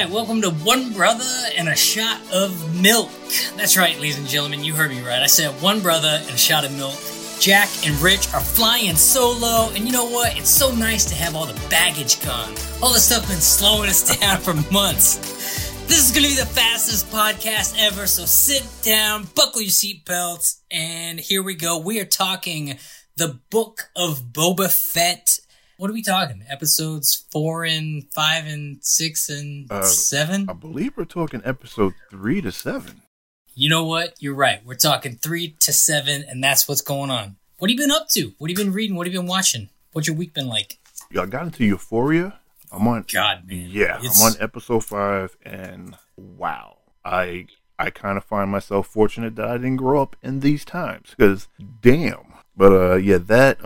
Hi, welcome to One Brother and a Shot of Milk. That's right, ladies and gentlemen, you heard me right. I said One Brother and a Shot of Milk. Jack and Rich are flying solo, and you know what? It's so nice to have all the baggage gone. All this stuff been slowing us down for months. This is going to be the fastest podcast ever, so sit down, buckle your seatbelts, and here we go. We are talking The Book of Boba Fett. What are we talking? Episodes 4 and 5 and 6 and 7? I believe we're talking episode 3 to 7. You know what? You're right. We're talking 3 to 7, and that's what's going on. What have you been up to? What have you been reading? What have you been watching? What's your week been like? Yeah, I got into Euphoria. I'm on... God, man. Yeah, I'm on episode 5, and wow. I kind of find myself fortunate that I didn't grow up in these times, because damn. But yeah, that...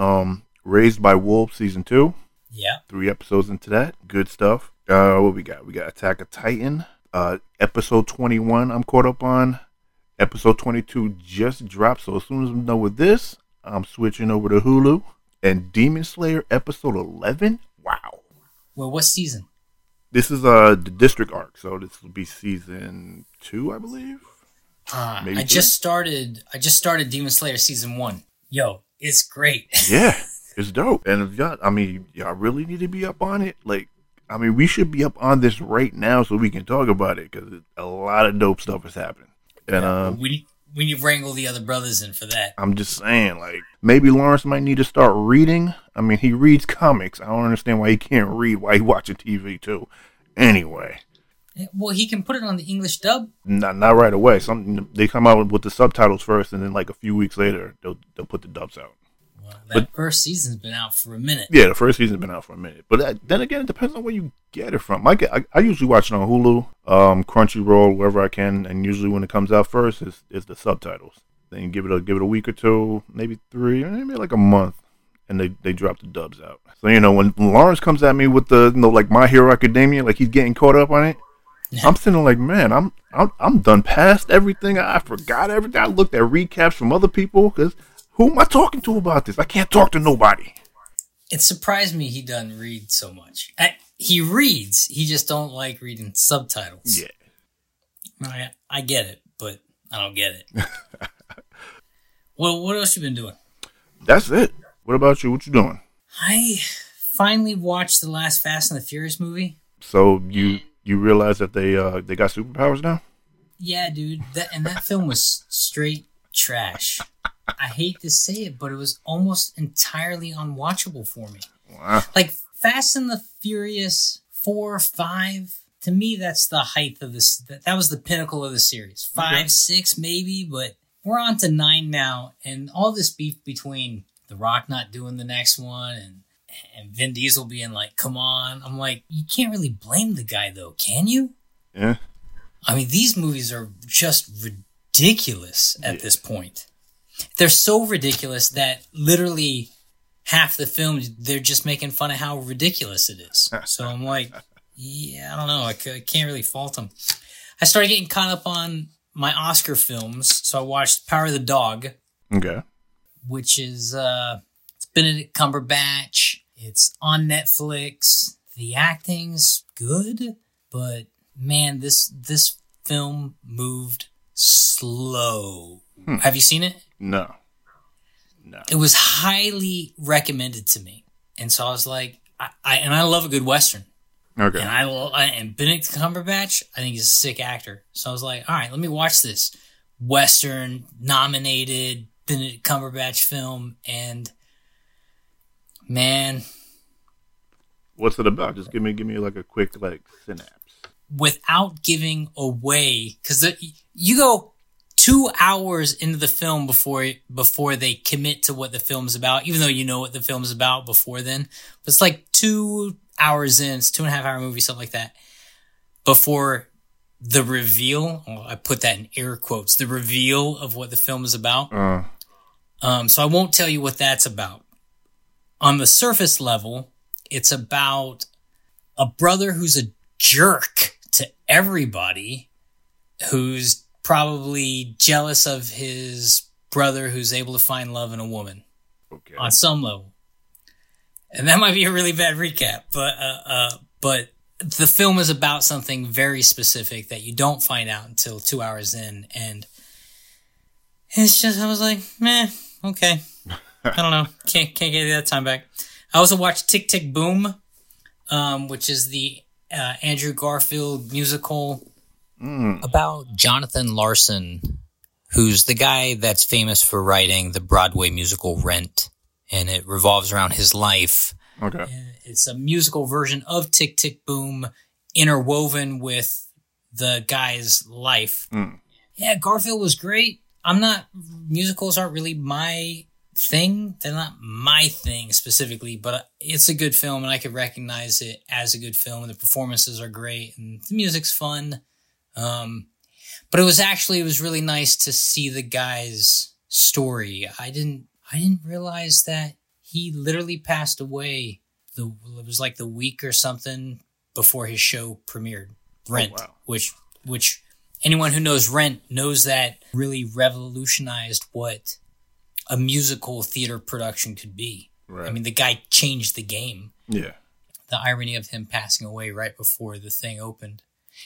Raised by Wolves Season 2. Yeah. 3 episodes into that. Good stuff. What we got? We got Attack of Titan. Episode 21 I'm caught up on. Episode 22 just dropped. So as soon as I'm done with this, I'm switching over to Hulu. And Demon Slayer episode 11. Wow. Well, what season? This is the District arc. So this will be season 2, I believe. I just started Demon Slayer season 1. Yo, it's great. Yeah. It's dope. And if y'all, I mean, y'all really need to be up on it. Like, I mean, we should be up on this right now so we can talk about it because a lot of dope stuff is happening. And yeah, we need to wrangle the other brothers in for that. I'm just saying, like, maybe Lawrence might need to start reading. I mean, he reads comics. I don't understand why he can't read while he's watching TV too. Anyway. Well, he can put it on the English dub. Not right away. They come out with the subtitles first, and then like a few weeks later, they'll put the dubs out. Well, first season's been out for a minute. Yeah, the first season's been out for a minute. But then again, it depends on where you get it from. I usually watch it on Hulu, Crunchyroll, wherever I can. And usually when it comes out first, it's the subtitles. Then you give it a week or two, maybe 3, maybe like a month. And they drop the dubs out. So, you know, when Lawrence comes at me with the, you know, like My Hero Academia, like he's getting caught up on it. I'm sitting like, man, I'm done past everything. I forgot everything. I looked at recaps from other people because... Who am I talking to about this? I can't talk to nobody. It surprised me he doesn't read so much. He reads. He just don't like reading subtitles. Yeah. I get it, but I don't get it. Well, what else you been doing? That's it. What about you? What you doing? I finally watched the last Fast and the Furious movie. So you realize that they got superpowers now? Yeah, dude. That film was straight trash. I hate to say it, but it was almost entirely unwatchable for me. Wow. Like, Fast and the Furious 4, 5, to me, that's the height of this. That was the pinnacle of the series. 5, okay. 6, maybe, but we're on to 9 now. And all this beef between The Rock not doing the next one and Vin Diesel being like, come on. I'm like, you can't really blame the guy, though, can you? Yeah. I mean, these movies are just ridiculous at this point. They're so ridiculous that literally half the film, they're just making fun of how ridiculous it is. So I'm like, yeah, I don't know. I can't really fault them. I started getting caught up on my Oscar films. So I watched Power of the Dog. Okay. Which is it's Benedict Cumberbatch. It's on Netflix. The acting's good. But, man, this film moved slow. Have you seen it? No. It was highly recommended to me. And so I was like, I love a good Western. Okay. And and Benedict Cumberbatch, I think he's a sick actor. So I was like, all right, let me watch this Western nominated Benedict Cumberbatch film. And man. What's it about? Just give me like a quick, like, synopsis. Without giving away, because you go 2 hours into the film before they commit to what the film's about, even though you know what the film's about before then. But it's like 2 hours in, it's 2.5 hour movie, something like that, before the reveal. Well, I put that in air quotes, the reveal of what the film is about. So I won't tell you what that's about. On the surface level, it's about a brother who's a jerk to everybody, who's probably jealous of his brother who's able to find love in a woman. Okay. On some level. And that might be a really bad recap, but the film is about something very specific that you don't find out until 2 hours in. And it's just, I was like, meh, okay. I don't know. Can't get that time back. I also watched Tick, Tick, Boom, which is the Andrew Garfield musical about Jonathan Larson, who's the guy that's famous for writing the Broadway musical Rent, and it revolves around his life. Okay. It's a musical version of Tick, Tick, Boom interwoven with the guy's life. Mm. Yeah, Garfield was great. Musicals aren't really my thing. They're not my thing specifically, but it's a good film and I could recognize it as a good film, and the performances are great and the music's fun. But it was really nice to see the guy's story. I didn't realize that he literally passed away. It was like the week or something before his show premiered, Rent. Oh, wow. Which anyone who knows Rent knows that really revolutionized what a musical theater production could be. Right. I mean, the guy changed the game. Yeah. The irony of him passing away right before the thing opened.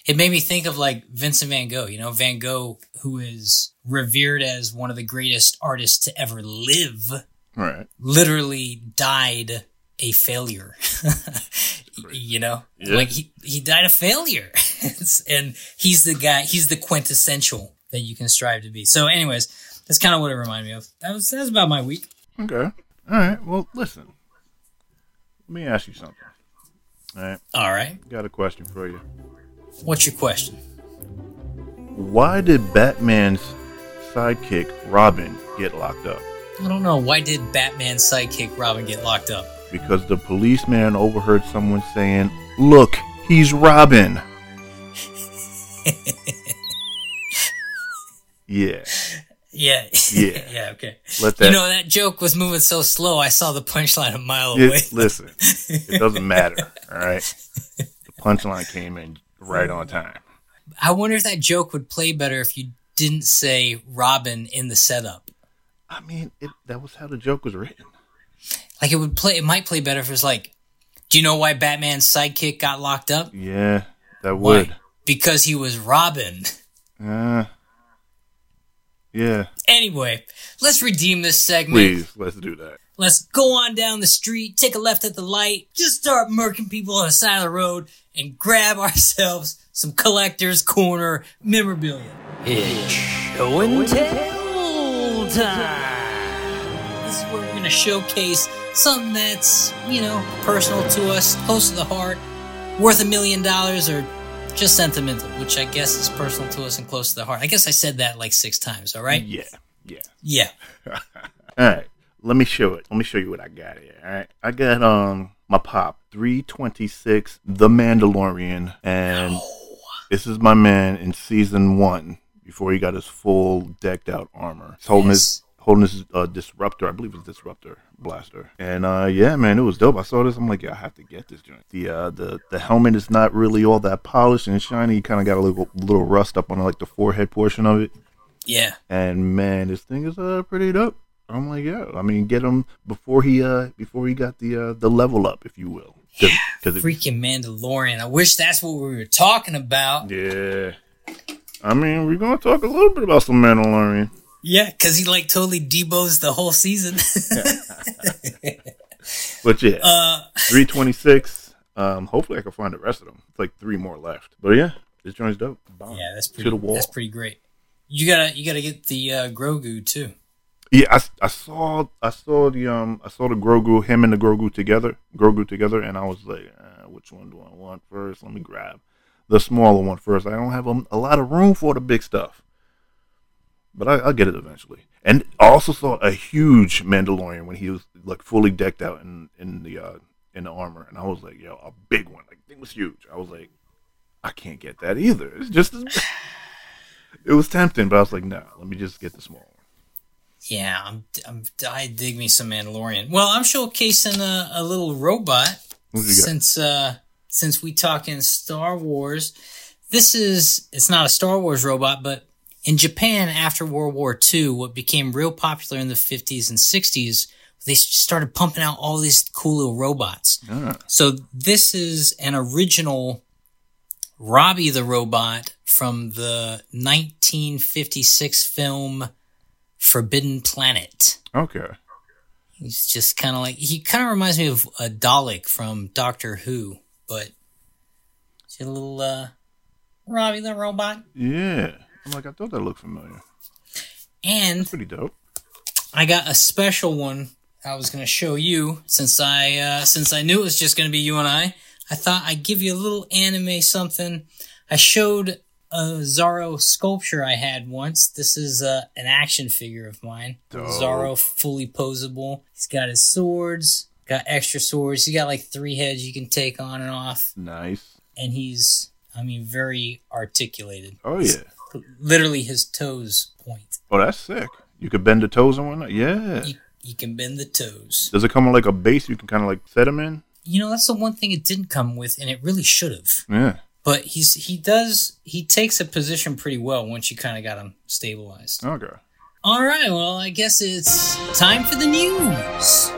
It made me think of like Vincent Van Gogh, Van Gogh, who is revered as one of the greatest artists to ever live, right, literally died a failure, yeah. Like he died a failure and he's the guy, he's the quintessential that you can strive to be. So anyways, that's kind of what it reminded me of. That was about my week. Okay. All right. Well, listen, let me ask you something. All right. Got a question for you. What's your question? Why did Batman's sidekick Robin get locked up? I don't know. Why did Batman's sidekick Robin get locked up? Because the policeman overheard someone saying, "Look, he's Robin." Yeah. Yeah. Yeah. Yeah, okay. That joke was moving so slow, I saw the punchline a mile away. Listen, it doesn't matter, all right? The punchline came in right on time. I wonder if that joke would play better if you didn't say Robin in the setup. I mean, that was how the joke was written. Like it might play better if it was like, do you know why Batman's sidekick got locked up? Yeah, that would. Why? Because he was Robin. Yeah. Anyway, let's redeem this segment. Please, let's do that. Let's go on down the street, take a left at the light, just start murking people on the side of the road, and grab ourselves some Collector's Corner memorabilia. It's show and tell time. This is where we're going to showcase something that's, personal to us, close to the heart, worth $1 million or just sentimental, which I guess is personal to us and close to the heart. I guess I said that like 6 times, all right? Yeah. All right. Let me show it. Let me show you what I got here. All right. I got my pop 326, The Mandalorian, and this is my man in season 1 before he got his full decked out armor. He's holding his disruptor, I believe it's disruptor blaster. And it was dope. I saw this, I'm like, yeah, I have to get this joint. The helmet is not really all that polished and shiny. You kind of got a little rust up on like the forehead portion of it. Yeah. And man, this thing is pretty dope. I'm like, yeah. I mean, get him before he got the level up, if you will. Freaking Mandalorian. I wish that's what we were talking about. Yeah. I mean, we're gonna talk a little bit about some Mandalorian. Yeah, because he like totally debows the whole season. But yeah, 326. Hopefully, I can find the rest of them. It's like 3 more left. But yeah, this joint's dope. Bomb. Yeah, that's pretty. To the wall. That's pretty great. You gotta get the Grogu too. Yeah, I saw the Grogu, him and the Grogu together, and I was like, which one do I want first? Let me grab the smaller one first. I don't have a lot of room for the big stuff, but I'll get it eventually. And I also saw a huge Mandalorian when he was like fully decked out in the armor, and I was like, yo, a big one, like it was huge. I was like, I can't get that either. It's just it was tempting, but I was like, no, let me just get the small one. Yeah, I dig me some Mandalorian. Well, I'm showcasing a little robot since we talk in Star Wars. It's not a Star Wars robot, but in Japan after World War II, what became real popular in the 50s and 60s, they started pumping out all these cool little robots. So this is an original Robbie the Robot from the 1956 film Forbidden Planet. Okay. He's just kind of like... He kind of reminds me of a Dalek from Doctor Who, but... He's a little, Robbie the Robot. Yeah. I'm like, I thought that looked familiar. And... That's pretty dope. I got a special one I was going to show you, since I knew it was just going to be you and I thought I'd give you a little anime something. I showed a Zoro sculpture I had once. This is an action figure of mine. Dope. Zoro, fully posable. He's got his swords, got extra swords. He's got like three heads you can take on and off. Nice. And he's, very articulated. Oh, yeah. It's literally his toes point. Oh, that's sick. You could bend the toes and whatnot? Yeah. You can bend the toes. Does it come with like a base you can kind of like set them in? You know, that's the one thing it didn't come with, and it really should have. Yeah. But he takes a position pretty well once you kind of got him stabilized. Okay. All right, well, I guess it's time for the news.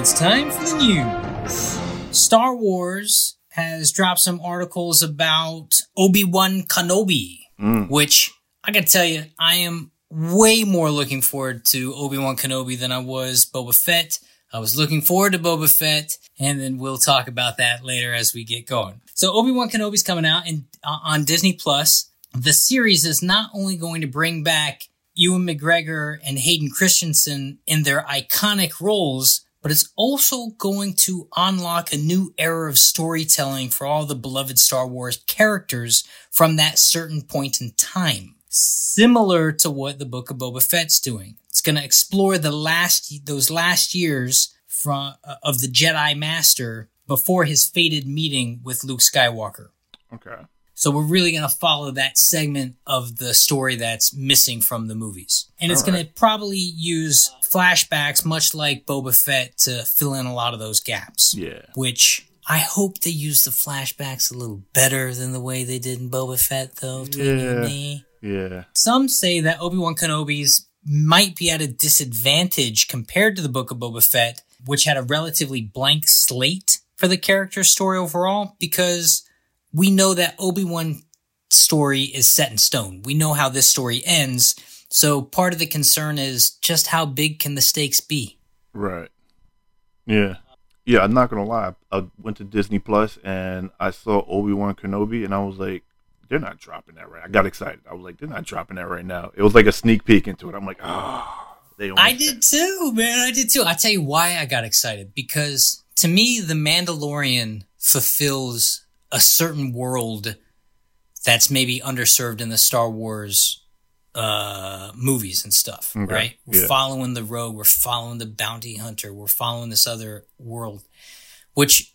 It's time for the news. Star Wars has dropped some articles about Obi-Wan Kenobi, which I got to tell you, I am way more looking forward to Obi-Wan Kenobi than I was Boba Fett. I was looking forward to Boba Fett, and then we'll talk about that later as we get going. So Obi-Wan Kenobi's coming out on Disney Plus. The series is not only going to bring back Ewan McGregor and Hayden Christensen in their iconic roles, but it's also going to unlock a new era of storytelling for all the beloved Star Wars characters from that certain point in time. Similar to what the Book of Boba Fett's doing. It's going to explore those last years of the Jedi Master before his fated meeting with Luke Skywalker. Okay. So we're really going to follow that segment of the story that's missing from the movies. And it's going to probably use flashbacks, much like Boba Fett, to fill in a lot of those gaps. Yeah. Which... I hope they use the flashbacks a little better than the way they did in Boba Fett, though, between you and me. Yeah. Some say that Obi-Wan Kenobi's might be at a disadvantage compared to the Book of Boba Fett, which had a relatively blank slate for the character's story overall, because we know that Obi-Wan's story is set in stone. We know how this story ends, so part of the concern is just how big can the stakes be? Right. Yeah. Yeah, I'm not going to lie. I went to Disney Plus and I saw Obi-Wan Kenobi and I was like, they're not dropping that right. I got excited. I was like, they're not dropping that right now. It was like a sneak peek into it. I'm like, I did too, man. I'll tell you why I got excited. Because to me, The Mandalorian fulfills a certain world that's maybe underserved in the Star Wars movies and stuff, okay. Right? We're following the rogue, we're following the bounty hunter, we're following this other world, which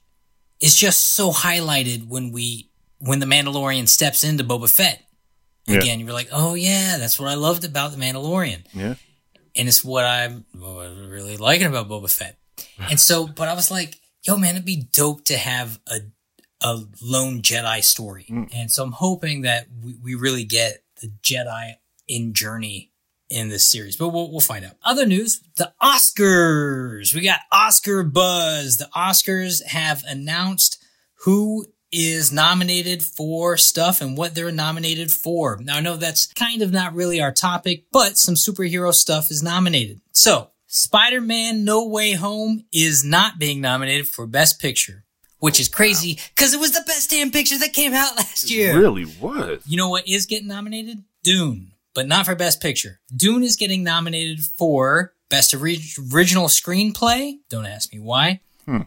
is just so highlighted when the Mandalorian steps into Boba Fett. Again, you're like, oh yeah, that's what I loved about the Mandalorian. Yeah. And it's what I'm really liking about Boba Fett. And so, but I was like, yo man, it'd be dope to have a lone Jedi story. And so I'm hoping that we really get the Jedi in journey in this series, but we'll find out. Other news, the Oscars. We got Oscar buzz. The Oscars have announced who is nominated for stuff and what they're nominated for. Now, I know that's kind of not really our topic, but some superhero stuff is nominated. So, Spider-Man No Way Home is not being nominated for Best Picture, which is crazy because it was the best damn picture that came out last year. It really was. You know what is getting nominated? Dune. But not for Best Picture. Dune is getting nominated for Best Original Screenplay. Don't ask me why.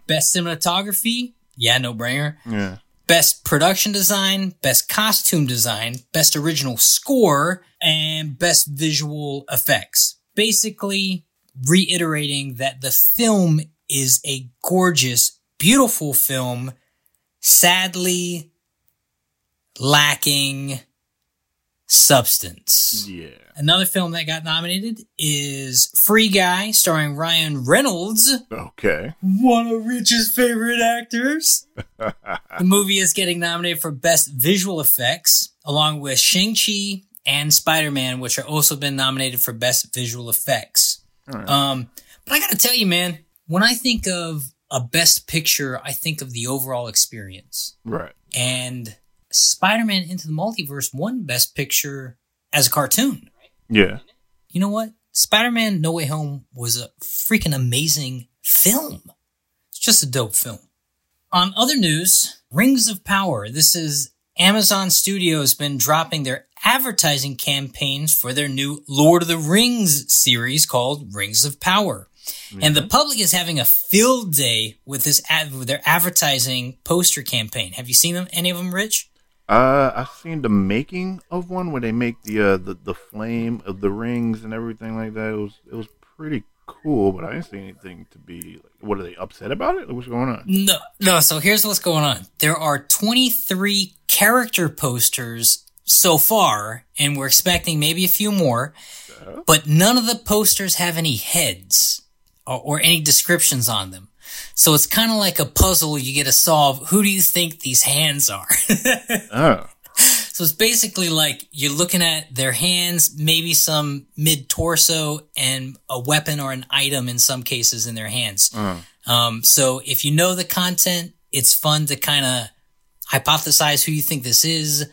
Best Cinematography. Yeah, no brainer. Yeah. Best Production Design. Best Costume Design. Best Original Score. And Best Visual Effects. Basically reiterating that the film is a gorgeous, beautiful film. Sadly lacking... substance. Yeah. Another film that got nominated is Free Guy, starring Ryan Reynolds. Okay. One of Rich's favorite actors. The movie is getting nominated for Best Visual Effects, along with Shang-Chi and Spider-Man, which are also been nominated for Best Visual Effects. All right. But I gotta tell you, man, when I think of a Best Picture, I think of the overall experience. Right. And Spider-Man Into the Multiverse won Best Picture as a cartoon. Yeah. You know what? Spider-Man No Way Home was a freaking amazing film. It's just a dope film. On other news, Rings of Power. This is Amazon Studios been dropping their advertising campaigns for their new Lord of the Rings series called Rings of Power. Mm-hmm. And the public is having a field day with this with their advertising poster campaign. Have you seen them? Any of them, Rich? I've seen the making of one where they make the flame of the rings and everything like that. It was pretty cool, but I didn't see anything to be like, what are they upset about it? What's going on? No. So here's what's going on. There are 23 character posters so far, and we're expecting maybe a few more, but none of the posters have any heads or any descriptions on them. So it's kind of like a puzzle you get to solve. Who do you think these hands are? Oh. So it's basically like you're looking at their hands, maybe some mid-torso, and a weapon or an item in some cases in their hands. Mm. So if you know the content, it's fun to kind of hypothesize who you think this is.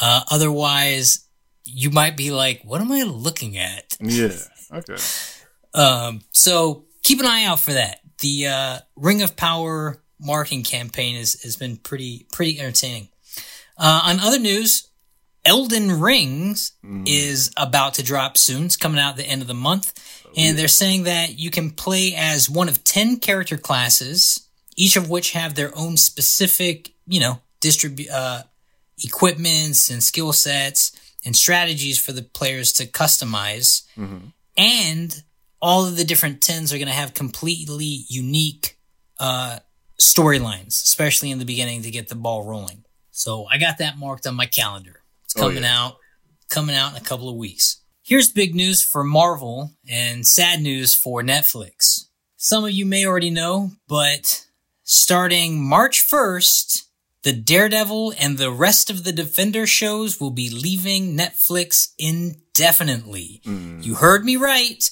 Otherwise, you might be like, what am I looking at? Yeah, okay. So keep an eye out for that. The Ring of Power marketing campaign has been pretty entertaining. On other news, Elden Rings is about to drop soon. It's coming out at the end of the month. Oh, and they're saying that you can play as one of 10 character classes, each of which have their own specific, equipments and skill sets and strategies for the players to customize. Mm-hmm. And all of the different 10s are going to have completely unique storylines, especially in the beginning to get the ball rolling. So I got that marked on my calendar. It's coming out in a couple of weeks. Here's big news for Marvel and sad news for Netflix. Some of you may already know, but starting March 1st, the Daredevil and the rest of the Defender shows will be leaving Netflix indefinitely. Mm. You heard me right.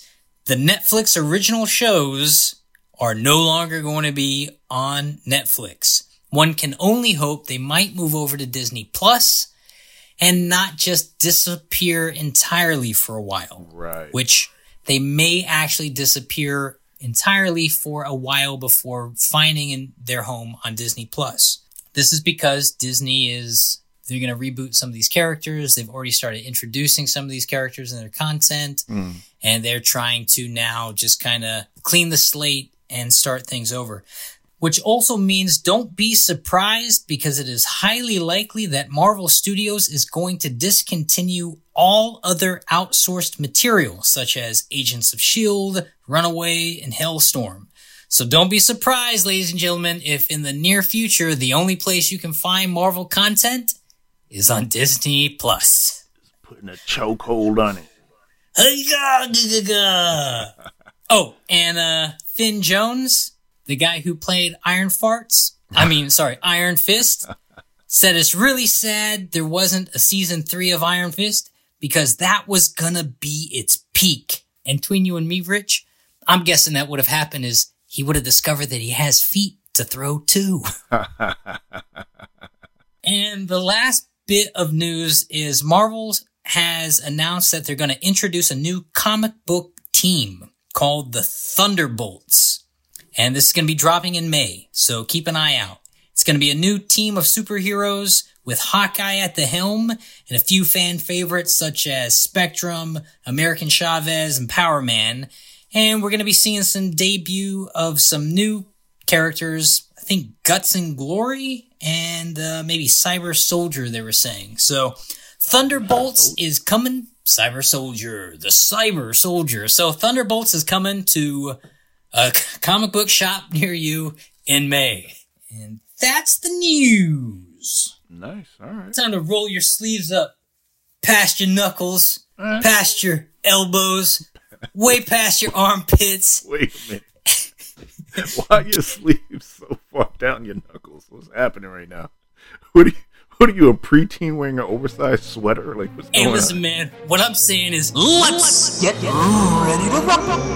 The Netflix original shows are no longer going to be on Netflix. One can only hope they might move over to Disney Plus and not just disappear entirely for a while. Right. Which they may actually disappear entirely for a while before finding their home on Disney Plus. This is because Disney they're going to reboot some of these characters. They've already started introducing some of these characters in their content. Mm. And they're trying to now just kind of clean the slate and start things over. Which also means don't be surprised because it is highly likely that Marvel Studios is going to discontinue all other outsourced material, such as Agents of S.H.I.E.L.D., Runaway, and Hellstorm. So don't be surprised, ladies and gentlemen, if in the near future, the only place you can find Marvel content is on Disney Plus. Just putting a chokehold on it. Oh, and Finn Jones, the guy who played Iron Fist, said it's really sad there wasn't a season 3 of Iron Fist because that was gonna be its peak. And between you and me, Rich, I'm guessing that would have happened is he would have discovered that he has feet to throw too. And the last bit of news is Marvel has announced that they're going to introduce a new comic book team called the Thunderbolts. And this is going to be dropping in May, so keep an eye out. It's going to be a new team of superheroes with Hawkeye at the helm and a few fan favorites such as Spectrum, American Chavez, and Power Man. And we're going to be seeing some debut of some new characters. I think Guts and Glory and maybe Cyber Soldier, they were saying. So Thunderbolts is coming. The Cyber Soldier. So Thunderbolts is coming to a comic book shop near you in May. And that's the news. Nice. All right. Time to roll your sleeves up past your knuckles, past your elbows. Way past your armpits. Wait a minute. Why are your sleeves so far down your knuckles? What's happening right now? What are you, a preteen wearing an oversized sweater? Like, what's going on? Hey, listen, man. What I'm saying is, let's get ready to rumble.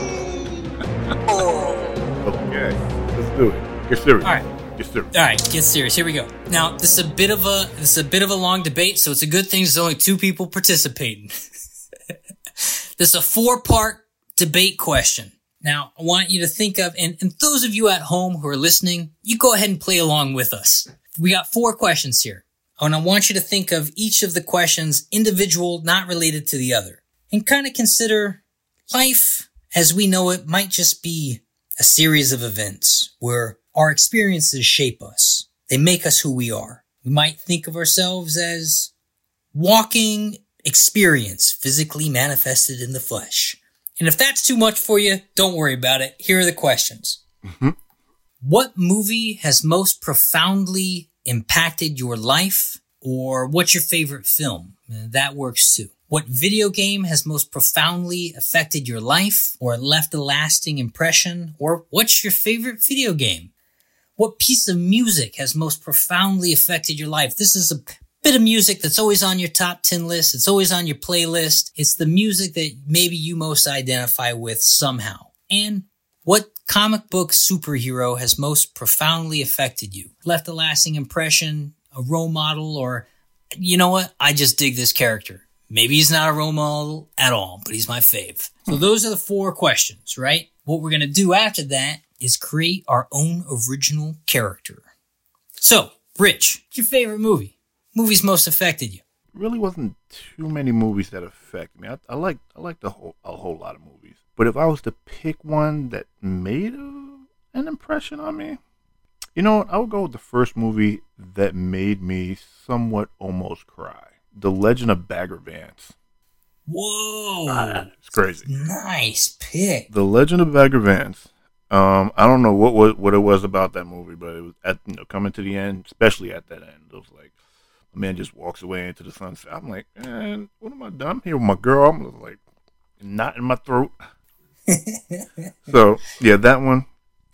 Okay, let's do it. You're serious. All right. Yes, sir. All right, get serious. Here we go. Now, this is a bit of a long debate, so it's a good thing there's only two people participating. This is a 4-part debate question. Now, I want you to think of, and those of you at home who are listening, you go ahead and play along with us. We got 4 questions here, and I want you to think of each of the questions individual, not related to the other, and kind of consider life as we know it might just be a series of events where our experiences shape us. They make us who we are. We might think of ourselves as walking experience physically manifested in the flesh. And if that's too much for you, don't worry about it. Here are the questions. Mm-hmm. What movie has most profoundly impacted your life? Or what's your favorite film? That works too. What video game has most profoundly affected your life or left a lasting impression? Or what's your favorite video game? What piece of music has most profoundly affected your life? This is a bit of music that's always on your top 10 list. It's always on your playlist. It's the music that maybe you most identify with somehow. And what comic book superhero has most profoundly affected you? Left a lasting impression, a role model, or you know what? I just dig this character. Maybe he's not a role model at all, but he's my fave. So those are the 4 questions, right? What we're going to do after that is create our own original character. So, Rich, what's your favorite movie? Movies most affected you? Really wasn't too many movies that affect me. I liked a whole lot of movies. But if I was to pick one that made an impression on me, you know what? I would go with the first movie that made me somewhat almost cry. The Legend of Bagger Vance. Whoa. It's crazy. Nice pick. The Legend of Bagger Vance. I don't know what it was about that movie, but it was coming to the end, especially at that end, it was like, a man just walks away into the sunset. I'm like, man, what am I done? I'm here with my girl. I'm like, knot in my throat. So, yeah, that one.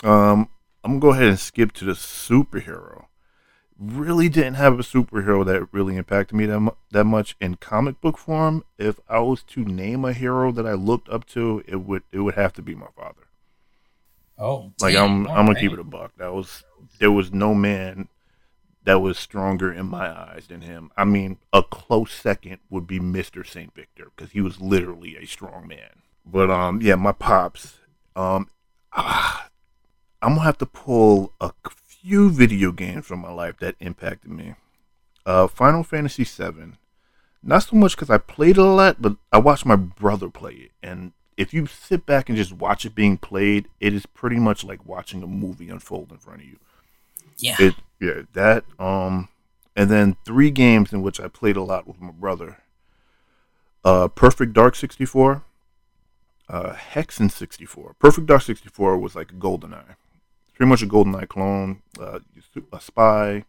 I'm going to go ahead and skip to the superhero. Really didn't have a superhero that really impacted me that much in comic book form. If I was to name a hero that I looked up to, it would have to be my father. Oh, like damn, I'm gonna keep it a buck. There was no man that was stronger in my eyes than him. I mean, a close second would be Mr. St. Victor because he was literally a strong man. But yeah, my pops. I'm gonna have to pull a few video games from my life that impacted me. Final Fantasy VII. Not so much because I played it a lot, but I watched my brother play it. And if you sit back and just watch it being played, it is pretty much like watching a movie unfold in front of you. Yeah. And then 3 games in which I played a lot with my brother. Perfect Dark 64. Hexen 64. Perfect Dark 64 was like a GoldenEye. Pretty much a GoldenEye clone, a spy,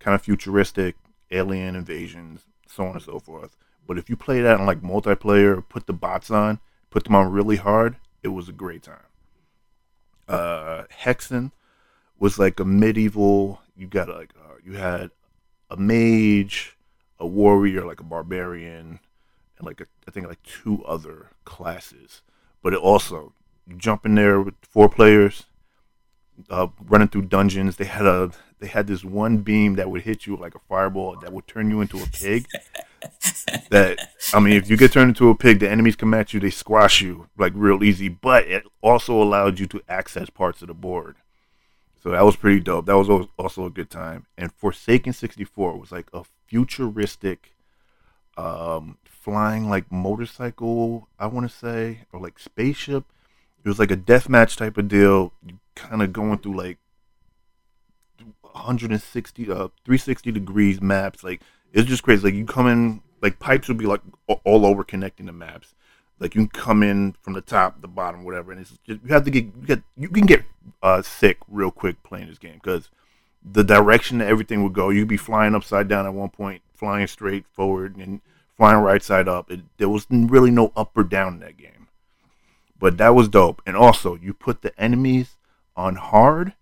kind of futuristic, alien invasions, so on and so forth. But if you play that in like multiplayer, put them on really hard, it was a great time. Hexen was like a medieval. You had a mage, a warrior, like a barbarian, and I think 2 other classes. But it also, you jump in there with 4 players. Running through dungeons, they had this one beam that would hit you like a fireball that would turn you into a pig. If you get turned into a pig, the enemies come at you, they squash you like real easy. But it also allowed you to access parts of the board, so that was pretty dope. That was also a good time. And Forsaken 64 was like a futuristic, flying like motorcycle, I want to say, or like spaceship. It was like a deathmatch type of deal. You kind of going through like 360 degrees maps. Like, it's just crazy. Like, you come in, like pipes would be like all over connecting the maps. Like, you can come in from the top, the bottom, whatever. And it's just, you can get sick real quick playing this game because the direction that everything would go, you'd be flying upside down at one point, flying straight forward, and flying right side up. There was really no up or down in that game, but that was dope. And also, you put the enemies on hard,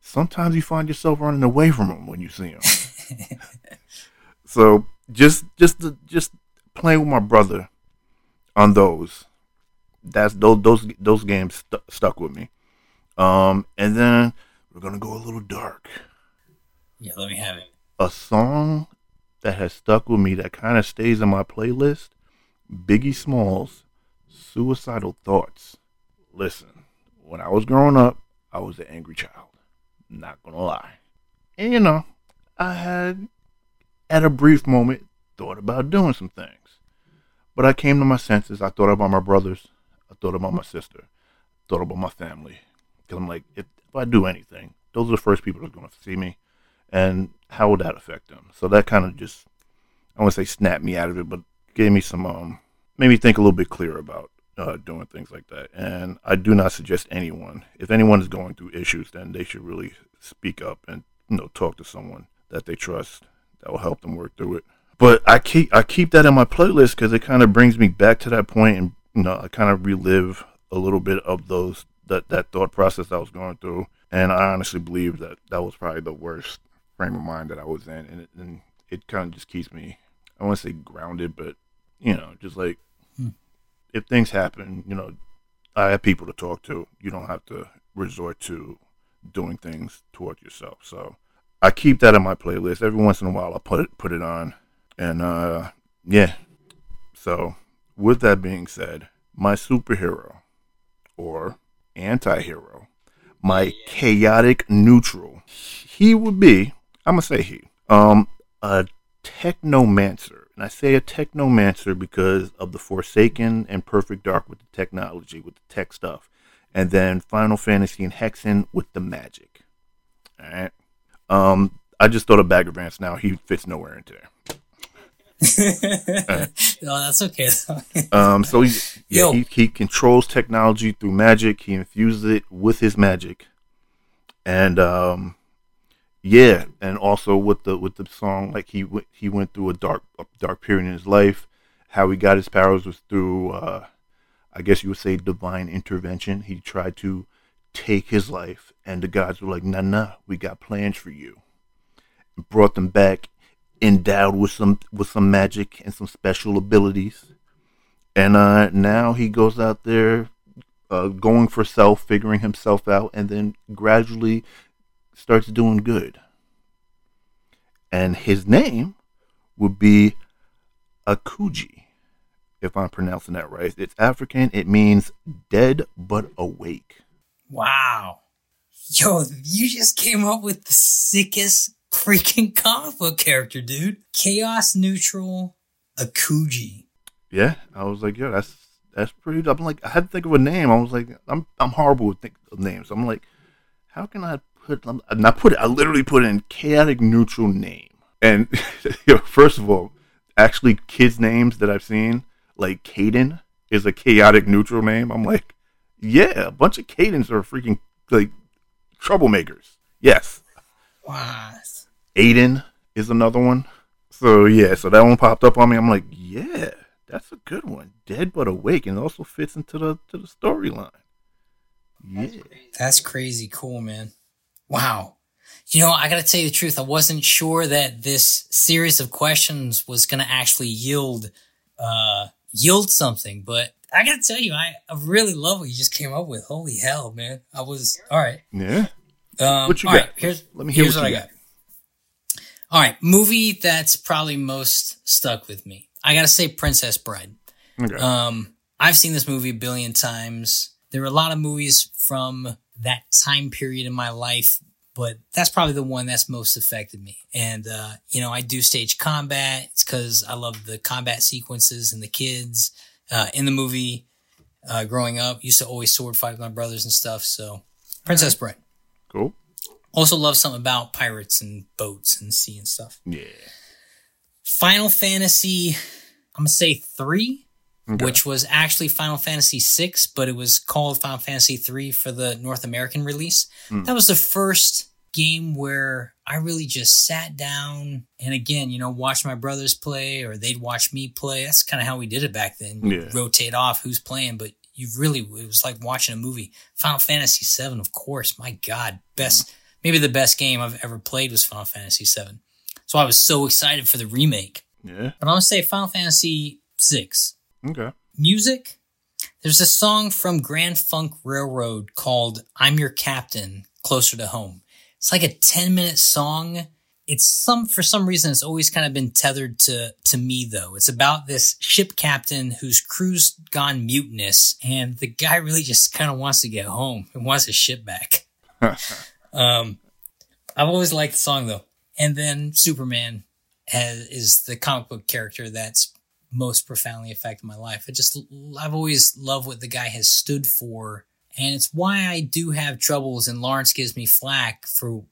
sometimes you find yourself running away from them when you see them. So just playing with my brother on those games stuck with me. And then We're going to go a little dark. Yeah, let me have it. A song that has stuck with me that kind of stays in my playlist, Biggie Smalls, Suicidal Thoughts. Listen, when I was growing up, I was an angry child. Not going to lie. And, you know, I had, at a brief moment, thought about doing some things. But I came to my senses. I thought about my brothers. I thought about my sister. I thought about my family. Because I'm like, if I do anything, those are the first people that's going to see me. And how would that affect them? So that kind of just, I wouldn't say snapped me out of it, but gave me some, made me think a little bit clearer about doing things like that. And I do not suggest anyone, if anyone is going through issues, then they should really speak up and, you know, talk to someone that they trust that will help them work through it. But I keep that in my playlist because it kind of brings me back to that point, and you know, I kind of relive a little bit of those that thought process I was going through, and I honestly believe that was probably the worst frame of mind that I was in, and it kind of just keeps me, I want to say grounded, but you know, just like if things happen, you know, I have people to talk to. You don't have to resort to doing things toward yourself. So I keep that in my playlist. Every once in a while, I put it on. And, yeah, so with that being said, my superhero or anti-hero, my chaotic neutral, he wowould be, I'm going to say a Technomancer. And I say a Technomancer because of the Forsaken and Perfect Dark with the technology, with the tech stuff, and then Final Fantasy and Hexen with the magic. All right. I just thought of Bagger Vance now. He fits nowhere into there. No, that's okay. So he controls technology through magic. He infuses it with his magic, and and also with the song, like he went through a dark period in his life. How he got his powers was through, I guess you would say, divine intervention. He tried to take his life, and the gods were like, "Nah, we got plans for you," and brought them back. Endowed with some magic and some special abilities, and now he goes out there going for self, figuring himself out, and then gradually starts doing good. And his name would be Akuji, if I'm pronouncing that right. It's African. It means dead but awake. Wow, yo, you just came up with the sickest freaking comic book character, dude. Chaos neutral Akuji. Yeah, I was like, yeah, that's pretty. I'm like, I had to think of a name. I was like, I'm horrible with thinking of names. I'm like, how can I put? And I literally put in chaotic neutral name. And you know, first of all, actually, kids' names that I've seen, like Caden, is a chaotic neutral name. I'm like, yeah, a bunch of Cadens are freaking like troublemakers. Yes. Wow. Aiden is another one. So, yeah, so that one popped up on me. I'm like, yeah, that's a good one. Dead but awake, and it also fits into the storyline. Yeah. That's crazy cool, man. Wow. You know, I got to tell you the truth. I wasn't sure that this series of questions was going to actually yield something, but I got to tell you, I really love what you just came up with. Holy hell, man. I was, all right. Yeah. What you got? Right, let me hear what you got. All right, movie that's probably most stuck with me. I gotta say, Princess Bride. Okay. I've seen this movie a billion times. There are a lot of movies from that time period in my life, but that's probably the one that's most affected me. And you know, I do stage combat. It's because I love the combat sequences and the kids in the movie. Growing up, used to always sword fight with my brothers and stuff. So, Princess Bride. Cool. Also love something about pirates and boats and sea and stuff. Yeah. Final Fantasy, I'm going to say 3, okay, which was actually Final Fantasy VI, but it was called Final Fantasy III for the North American release. Mm. That was the first game where I really just sat down and, again, you know, watched my brothers play or they'd watch me play. That's kind of how we did it back then. Yeah. Rotate off who's playing, but you really, it was like watching a movie. Final Fantasy VII, of course. My God, best. Mm. Maybe the best game I've ever played was Final Fantasy VII. So I was so excited for the remake. Yeah. But I'm going to say Final Fantasy VI. Okay. Music. There's a song from Grand Funk Railroad called I'm Your Captain, Closer to Home. It's like a 10-minute song. For some reason, it's always kind of been tethered to me, though. It's about this ship captain whose crew's gone mutinous, and the guy really just kind of wants to get home and wants his ship back. I've always liked the song, though. And then Superman is the comic book character that's most profoundly affected my life. I've always loved what the guy has stood for, and it's why I do have troubles, and Lawrence gives me flack for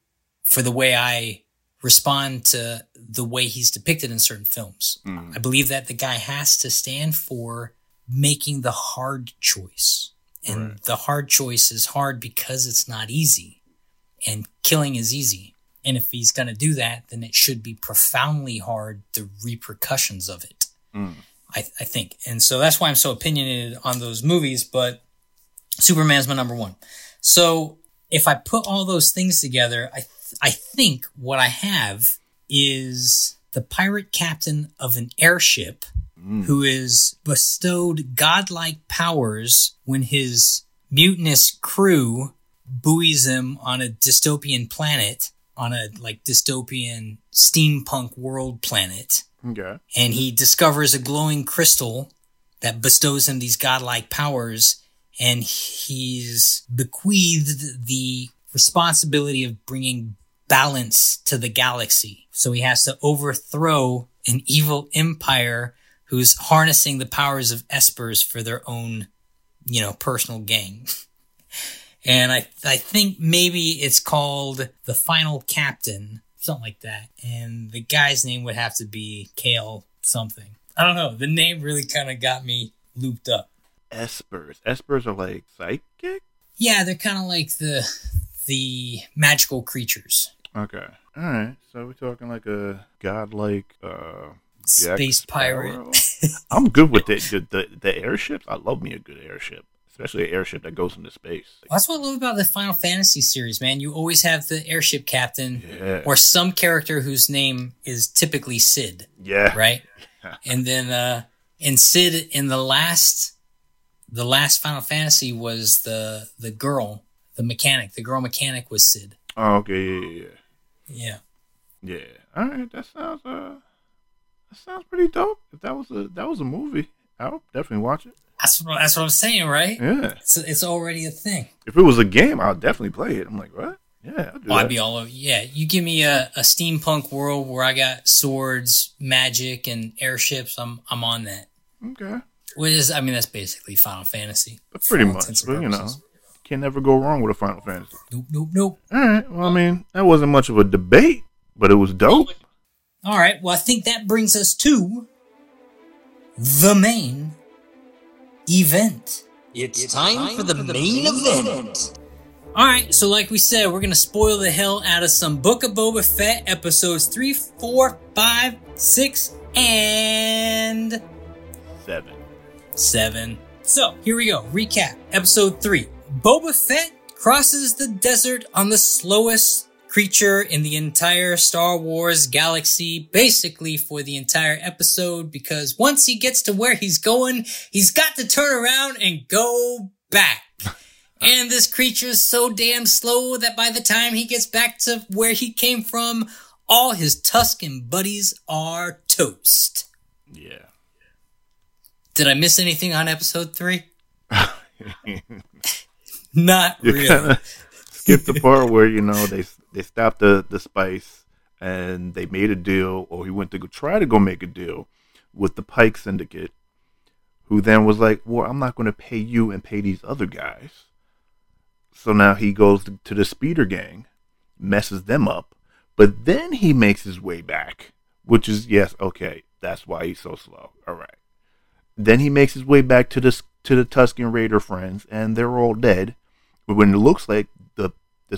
the way I respond to the way he's depicted in certain films. I believe that the guy has to stand for making the hard choice. And the hard choice is hard because it's not easy. And killing is easy. And if he's going to do that, then it should be profoundly hard, the repercussions of it. I think. And so that's why I'm so opinionated on those movies, but Superman's my number one. So if I put all those things together, I think what I have is the pirate captain of an airship who is bestowed godlike powers when his mutinous crew buoys him on a dystopian planet, on a like dystopian steampunk world planet. Okay. And he discovers a glowing crystal that bestows him these godlike powers, and he's bequeathed the responsibility of bringing balance to the galaxy. So he has to overthrow an evil empire who's harnessing the powers of espers for their own, personal gain. And I think maybe it's called The Final Captain, something like that. And the guy's name would have to be Kale something. I don't know. The name really kind of got me looped up. Espers. Espers are like psychic? Yeah, they're kind of like the magical creatures. Okay. All right. So we're talking like a godlike space pirate. I'm good with it. The airships. I love me a good airship. Especially an airship that goes into space. Well, that's what I love about the Final Fantasy series, man. You always have the airship captain or some character whose name is typically Sid. Yeah. Right? And then Sid in the last Final Fantasy was the girl, the mechanic. The girl mechanic was Sid. Oh, okay. Yeah. All right. That sounds pretty dope. If that was a movie, I would definitely watch it. That's what I'm saying, right? Yeah. It's already a thing. If it was a game, I'll definitely play it. I'm like, what? Yeah, I'll do that. I'd be all over. Yeah, you give me a steampunk world where I got swords, magic, and airships. I'm on that. Okay. Which is, that's basically Final Fantasy. But pretty much, can never go wrong with a Final Fantasy. Nope. All right. Well, that wasn't much of a debate, but it was dope. All right. Well, I think that brings us to the main event. It's time for the main event. All right, so like we said, we're gonna spoil the hell out of some Book of Boba Fett episodes 3, 4, 5, 6, and 7. So here we go. Recap episode 3. Boba Fett crosses the desert on the slowest creature in the entire Star Wars galaxy, basically for the entire episode, because once he gets to where he's going, he's got to turn around and go back. And this creature is so damn slow that by the time he gets back to where he came from, all his Tusken buddies are toast. Yeah. Did I miss anything on episode 3? Not really. Skip the part where, they stopped the spice and they made a deal, or he went to try to make a deal with the Pike Syndicate, who then was like, well, I'm not going to pay you and pay these other guys. So now he goes to the Speeder Gang, messes them up, but then he makes his way back, which is, yes, okay, that's why he's so slow. All right. Then he makes his way back to the Tusken Raider friends, and they're all dead. But when it looks like the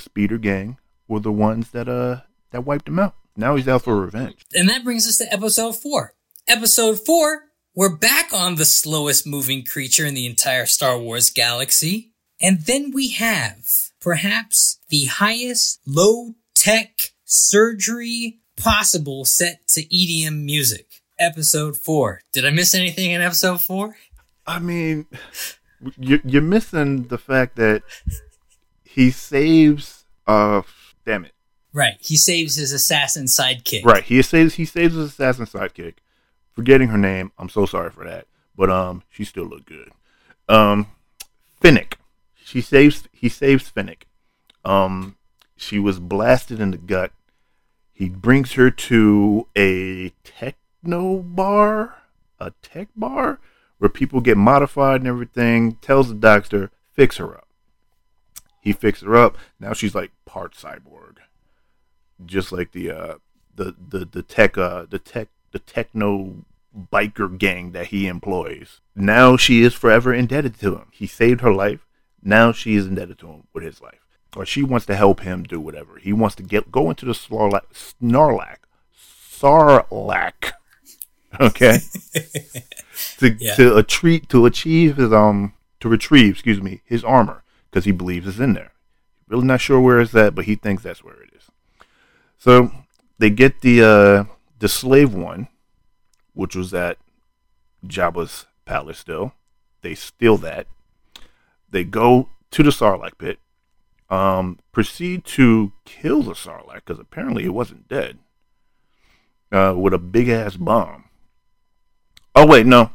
Speeder Gang were the ones that wiped him out. Now he's out for revenge. And that brings us to episode 4. Episode 4, we're back on the slowest moving creature in the entire Star Wars galaxy. And then we have perhaps the highest low-tech surgery possible set to EDM music. Episode 4. Did I miss anything in episode 4? You're missing the fact that he saves, Right. He saves his assassin sidekick. Right. He saves his assassin sidekick. Forgetting her name. I'm so sorry for that. But she still looked good. Fennec. He saves Fennec. She was blasted in the gut. He brings her to a tech bar where people get modified and everything. Tells the doctor, fix her up. He fixed her up. Now she's like part cyborg, just like the techno biker gang that he employs. Now she is forever indebted to him. He saved her life. Now she is indebted to him with his life, or she wants to help him do whatever. He wants to go into the Sarlacc. Okay, to retrieve his armor. Because he believes it's in there. Really not sure where it's at, but he thinks that's where it is. So they get the slave one, which was at Jabba's palace still. They steal that. They go to the Sarlacc pit. Proceed to kill the Sarlacc, because apparently it wasn't dead. With a big-ass bomb. Oh, wait, no.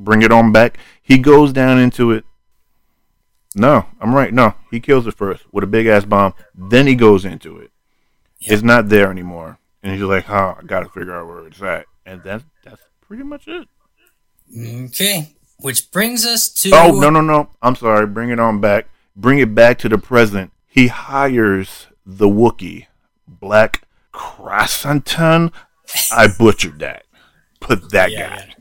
Bring it on back. He goes down into it. No, I'm right. No, he kills it first with a big-ass bomb. Then he goes into it. Yeah. It's not there anymore. And he's like, oh, I got to figure out where it's at. And that's pretty much it. Okay. Which brings us to... Oh, no. I'm sorry. Bring it on back. Bring it back to the present. He hires the Wookiee, Black Krasantan. I butchered that. But that guy.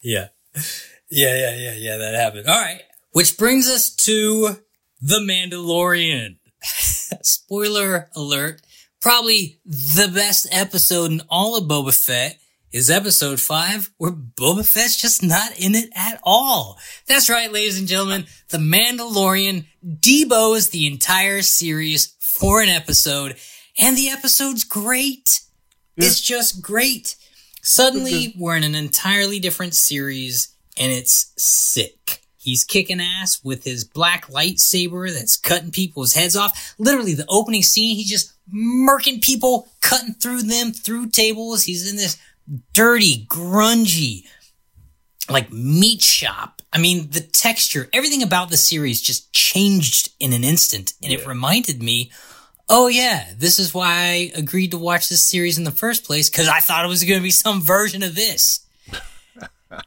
Yeah, that happened. All right. Which brings us to The Mandalorian. Spoiler alert. Probably the best episode in all of Boba Fett is episode 5, where Boba Fett's just not in it at all. That's right, ladies and gentlemen. The Mandalorian debows the entire series for an episode, and the episode's great. Yeah. It's just great. Suddenly, we're in an entirely different series, and it's sick. He's kicking ass with his black lightsaber that's cutting people's heads off. Literally, the opening scene, he's just murking people, cutting through them, through tables. He's in this dirty, grungy, like, meat shop. I mean, the texture, everything about the series just changed in an instant. And it reminded me, oh, yeah, this is why I agreed to watch this series in the first place, because I thought it was going to be some version of this.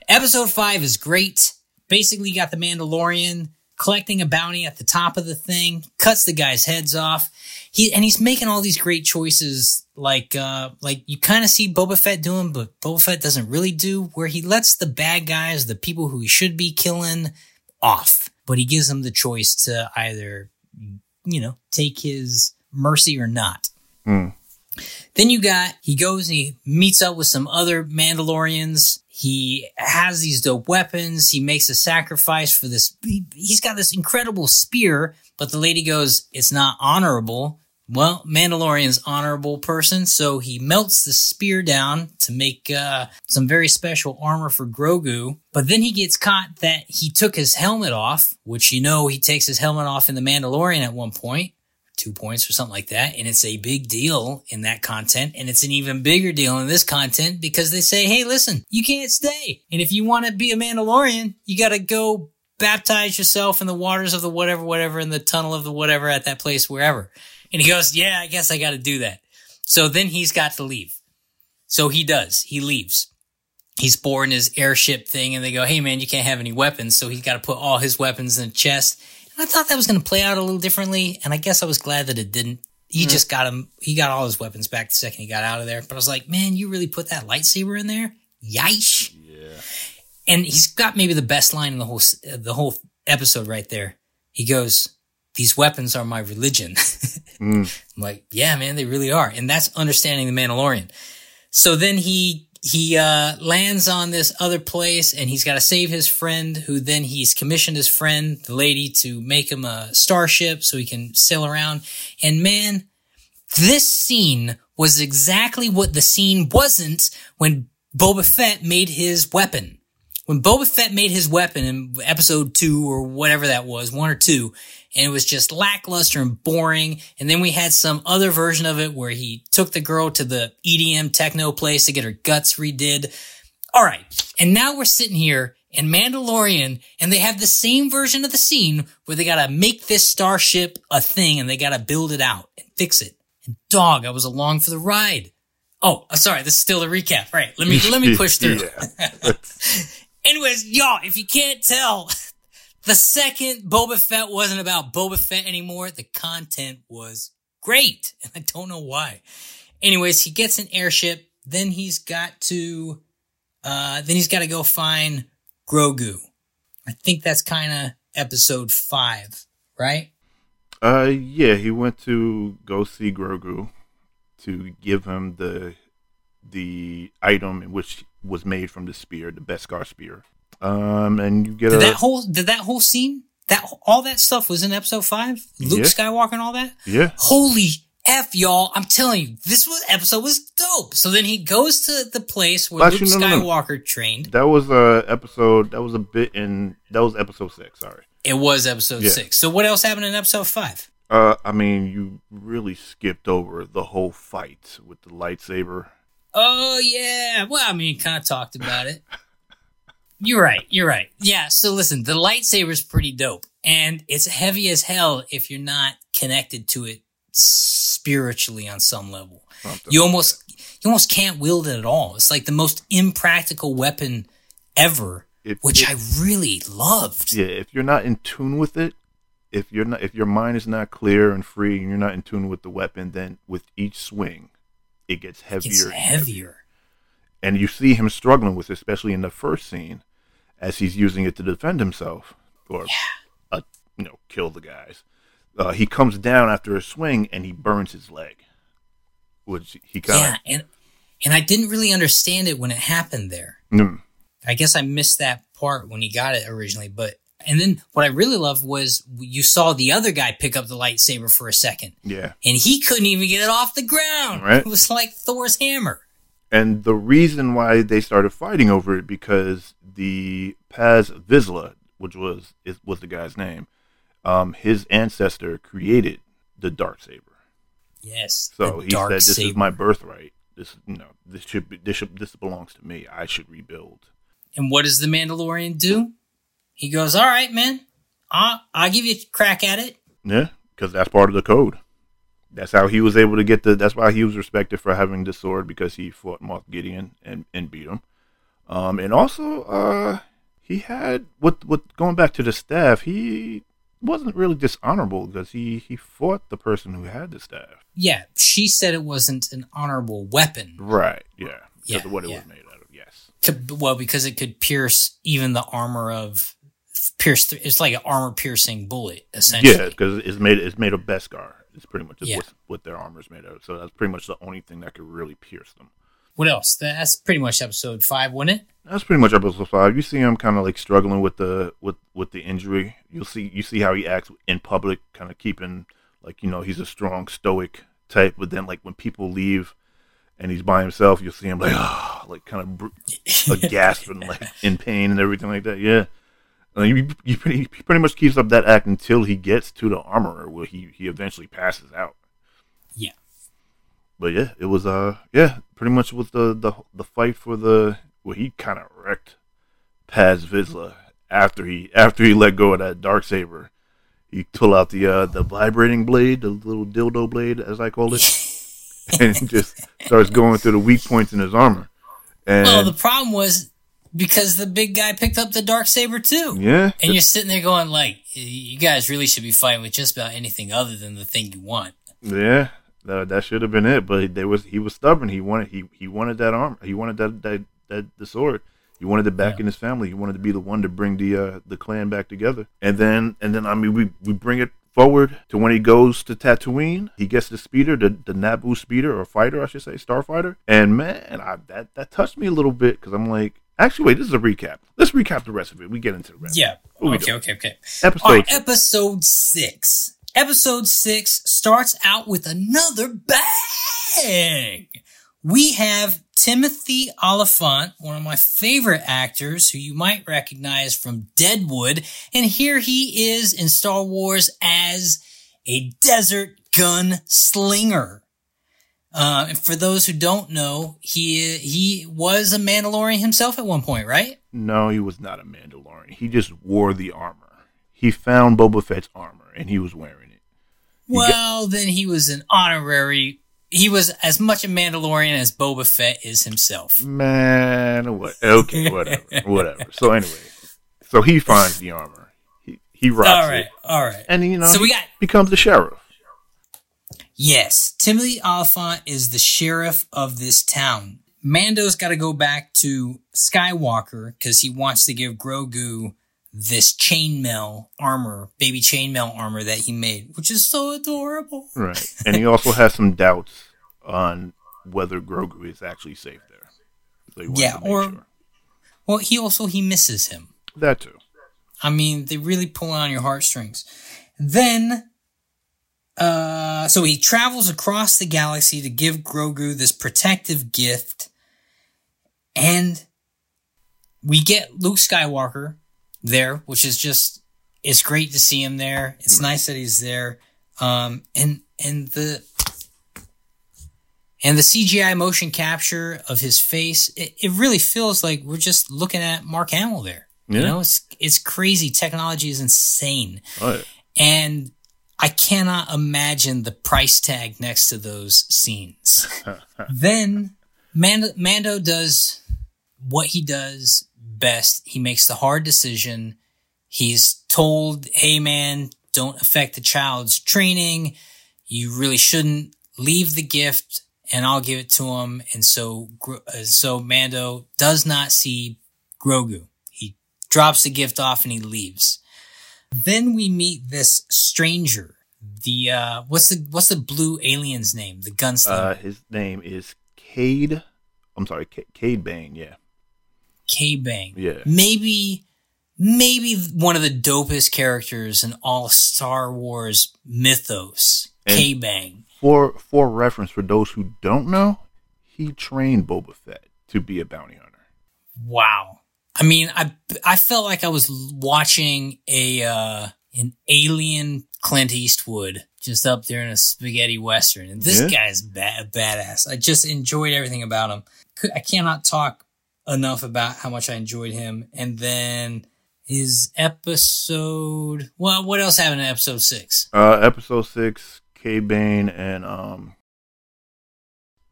Episode 5 is great. Basically got the Mandalorian collecting a bounty at the top of the thing, cuts the guy's heads off. He's making all these great choices, like you kind of see Boba Fett doing, but Boba Fett doesn't really do, where he lets the bad guys, the people who he should be killing, off. But he gives them the choice to either, take his mercy or not. Mm. Then he goes and he meets up with some other Mandalorians. He has these dope weapons. He makes a sacrifice for this. He's got this incredible spear, but the lady goes, it's not honorable. Well, Mandalorian's honorable person, so he melts the spear down to make some very special armor for Grogu. But then he gets caught that he took his helmet off, which he takes his helmet off in The Mandalorian at one point. 2 points or something like that, and it's a big deal in that content, and it's an even bigger deal in this content, because they say, hey, listen, you can't stay, and if you want to be a Mandalorian, you got to go baptize yourself in the waters of the whatever, in the tunnel of the whatever, at that place, wherever. And he goes, yeah, I guess I got to do that. So then he's got to leave. So he does. He leaves. He's boarding his airship thing, and they go, hey, man, you can't have any weapons, so he's got to put all his weapons in a chest. I thought that was going to play out a little differently, and I guess I was glad that it didn't. He just got him. He got all his weapons back the second he got out of there. But I was like, man, you really put that lightsaber in there? Yish. Yeah. And he's got maybe the best line in the whole episode right there. He goes, these weapons are my religion. I'm like, yeah, man, they really are. And that's understanding the Mandalorian. So then he lands on this other place, and he's got to save his friend, who then he's commissioned his friend, the lady, to make him a starship so he can sail around. And man, this scene was exactly what the scene wasn't when Boba Fett made his weapon. When Boba Fett made his weapon in episode 2 or whatever that was, 1 or 2, and it was just lackluster and boring. And then we had some other version of it where he took the girl to the EDM techno place to get her guts redid. All right. And now we're sitting here in Mandalorian, and they have the same version of the scene where they got to make this starship a thing, and they got to build it out and fix it. And dog, I was along for the ride. Oh, sorry. This is still the recap. Right. Let me push through. Anyways, y'all, if you can't tell, the second Boba Fett wasn't about Boba Fett anymore. The content was great. And I don't know why. Anyways, he gets an airship. Then he's got to, go find Grogu. I think that's kind of episode 5, right? Yeah, he went to go see Grogu to give him the item in which was made from the spear, the Beskar spear. And you get did that whole scene, that all that stuff was in episode 5. Luke Skywalker and all that. Yeah. Holy F, y'all! I'm telling you, this episode was dope. So then he goes to the place where Luke Skywalker trained. That was a episode. That was a bit in. That was episode 6. Sorry. It was episode 6. So what else happened in episode 5? I mean, you really skipped over the whole fight with the lightsaber. Oh, yeah. Well, I mean, kind of talked about it. You're right. Yeah, so listen, the lightsaber's pretty dope. And it's heavy as hell if you're not connected to it spiritually on some level. You almost can't wield it at all. It's like the most impractical weapon ever, which I really loved. Yeah, if you're not in tune with it, if your mind is not clear and free and you're not in tune with the weapon, then with each swing, it gets heavier. And you see him struggling with it, especially in the first scene, as he's using it to defend himself or kill the guys. He comes down after a swing and he burns his leg, which he kind of... Yeah, and I didn't really understand it when it happened there. Mm. I guess I missed that part when he got it originally, but... And then what I really loved was you saw the other guy pick up the lightsaber for a second. Yeah. And he couldn't even get it off the ground. Right. It was like Thor's hammer. And the reason why they started fighting over it, because the Paz Vizsla, which was the guy's name, his ancestor created the Darksaber. Yes. So he said, "This is my birthright. This belongs to me. I should rebuild." And what does the Mandalorian do? He goes, "All right, man, I'll give you a crack at it." Yeah, because that's part of the code. That's how he was able to get the... That's why he was respected for having the sword, because he fought Moff Gideon and beat him. And also, he had... What going back to the staff, he wasn't really dishonorable, because he fought the person who had the staff. Yeah, she said it wasn't an honorable weapon. Right, yeah. Because of what it was made out of, yes. Well, because it could pierce even the armor of... it's like an armor-piercing bullet, essentially. Yeah, because it's made of Beskar. It's pretty much what their armor's made out of. So that's pretty much the only thing that could really pierce them. What else? That's pretty much episode 5, wasn't it? That's pretty much episode 5. You see him kind of like struggling with the injury. You see how he acts in public, kind of keeping, like, he's a strong, stoic type. But then, like, when people leave and he's by himself, you'll see him gasping, like in pain and everything like that. Yeah. He pretty much keeps up that act until he gets to the armorer, where he eventually passes out. Yeah. But yeah, it was pretty much was the fight for the... Well, he kind of wrecked Paz Vizsla after he let go of that Darksaber. He pulled out the vibrating blade, the little dildo blade, as I call it, and just starts going through the weak points in his armor. And well, the problem was... because the big guy picked up the Darksaber too. Yeah. And you're sitting there going, like, you guys really should be fighting with just about anything other than the thing you want. Yeah. That should have been it, but he was stubborn. He wanted that armor. He wanted the sword. He wanted it back in his family. He wanted to be the one to bring the clan back together. And then I mean, we bring it forward to when he goes to Tatooine. He gets the speeder, the Naboo speeder, or fighter, I should say, starfighter. And man, that touched me a little bit, because I'm like... Actually, wait, this is a recap. Let's recap the rest of it. We get into the rest. Yeah. Okay. Episode 6. Episode 6 starts out with another bang. We have Timothy Oliphant, one of my favorite actors who you might recognize from Deadwood, and here he is in Star Wars as a desert gunslinger. And for those who don't know, he was a Mandalorian himself at one point, right? No, he was not a Mandalorian. He just wore the armor. He found Boba Fett's armor, and he was wearing it. Then he was an honorary... He was as much a Mandalorian as Boba Fett is himself. Man, what? Okay, whatever. Whatever. So anyway, so he finds the armor. He rocks it. All right. And, becomes the sheriff. Yes, Timothy Oliphant is the sheriff of this town. Mando's got to go back to Skywalker because he wants to give Grogu this chainmail armor, baby chainmail armor that he made, which is so adorable. Right, and he also has some doubts on whether Grogu is actually safe there. So he wants to make sure. Well, he misses him. That too. I mean, they really pull on your heartstrings. Then... So he travels across the galaxy to give Grogu this protective gift, and we get Luke Skywalker there, which is just, it's great to see him there. It's nice that he's there. And the CGI motion capture of his face, it really feels like we're just looking at Mark Hamill there. Yeah. You know, it's crazy. Technology is insane. Oh, yeah. And I cannot imagine the price tag next to those scenes. Then Mando does what he does best. He makes the hard decision. He's told, hey, man, don't affect the child's training. You really shouldn't leave the gift, and I'll give it to him. And so Mando does not see Grogu. He drops the gift off and he leaves. Then we meet this stranger. The what's the blue alien's name? The gunslinger. His name is Cade. I'm sorry, Cade Bane. Yeah, Cade Bane. Yeah, maybe one of the dopest characters in all Star Wars mythos. Cade Bane. For reference, for those who don't know, he trained Boba Fett to be a bounty hunter. Wow. I mean, I felt like I was watching an alien Clint Eastwood just up there in a spaghetti western, and this guy's badass. I just enjoyed everything about him. I cannot talk enough about how much I enjoyed him. And then his episode. Well, what else happened in episode 6? Episode 6, Cade Bane and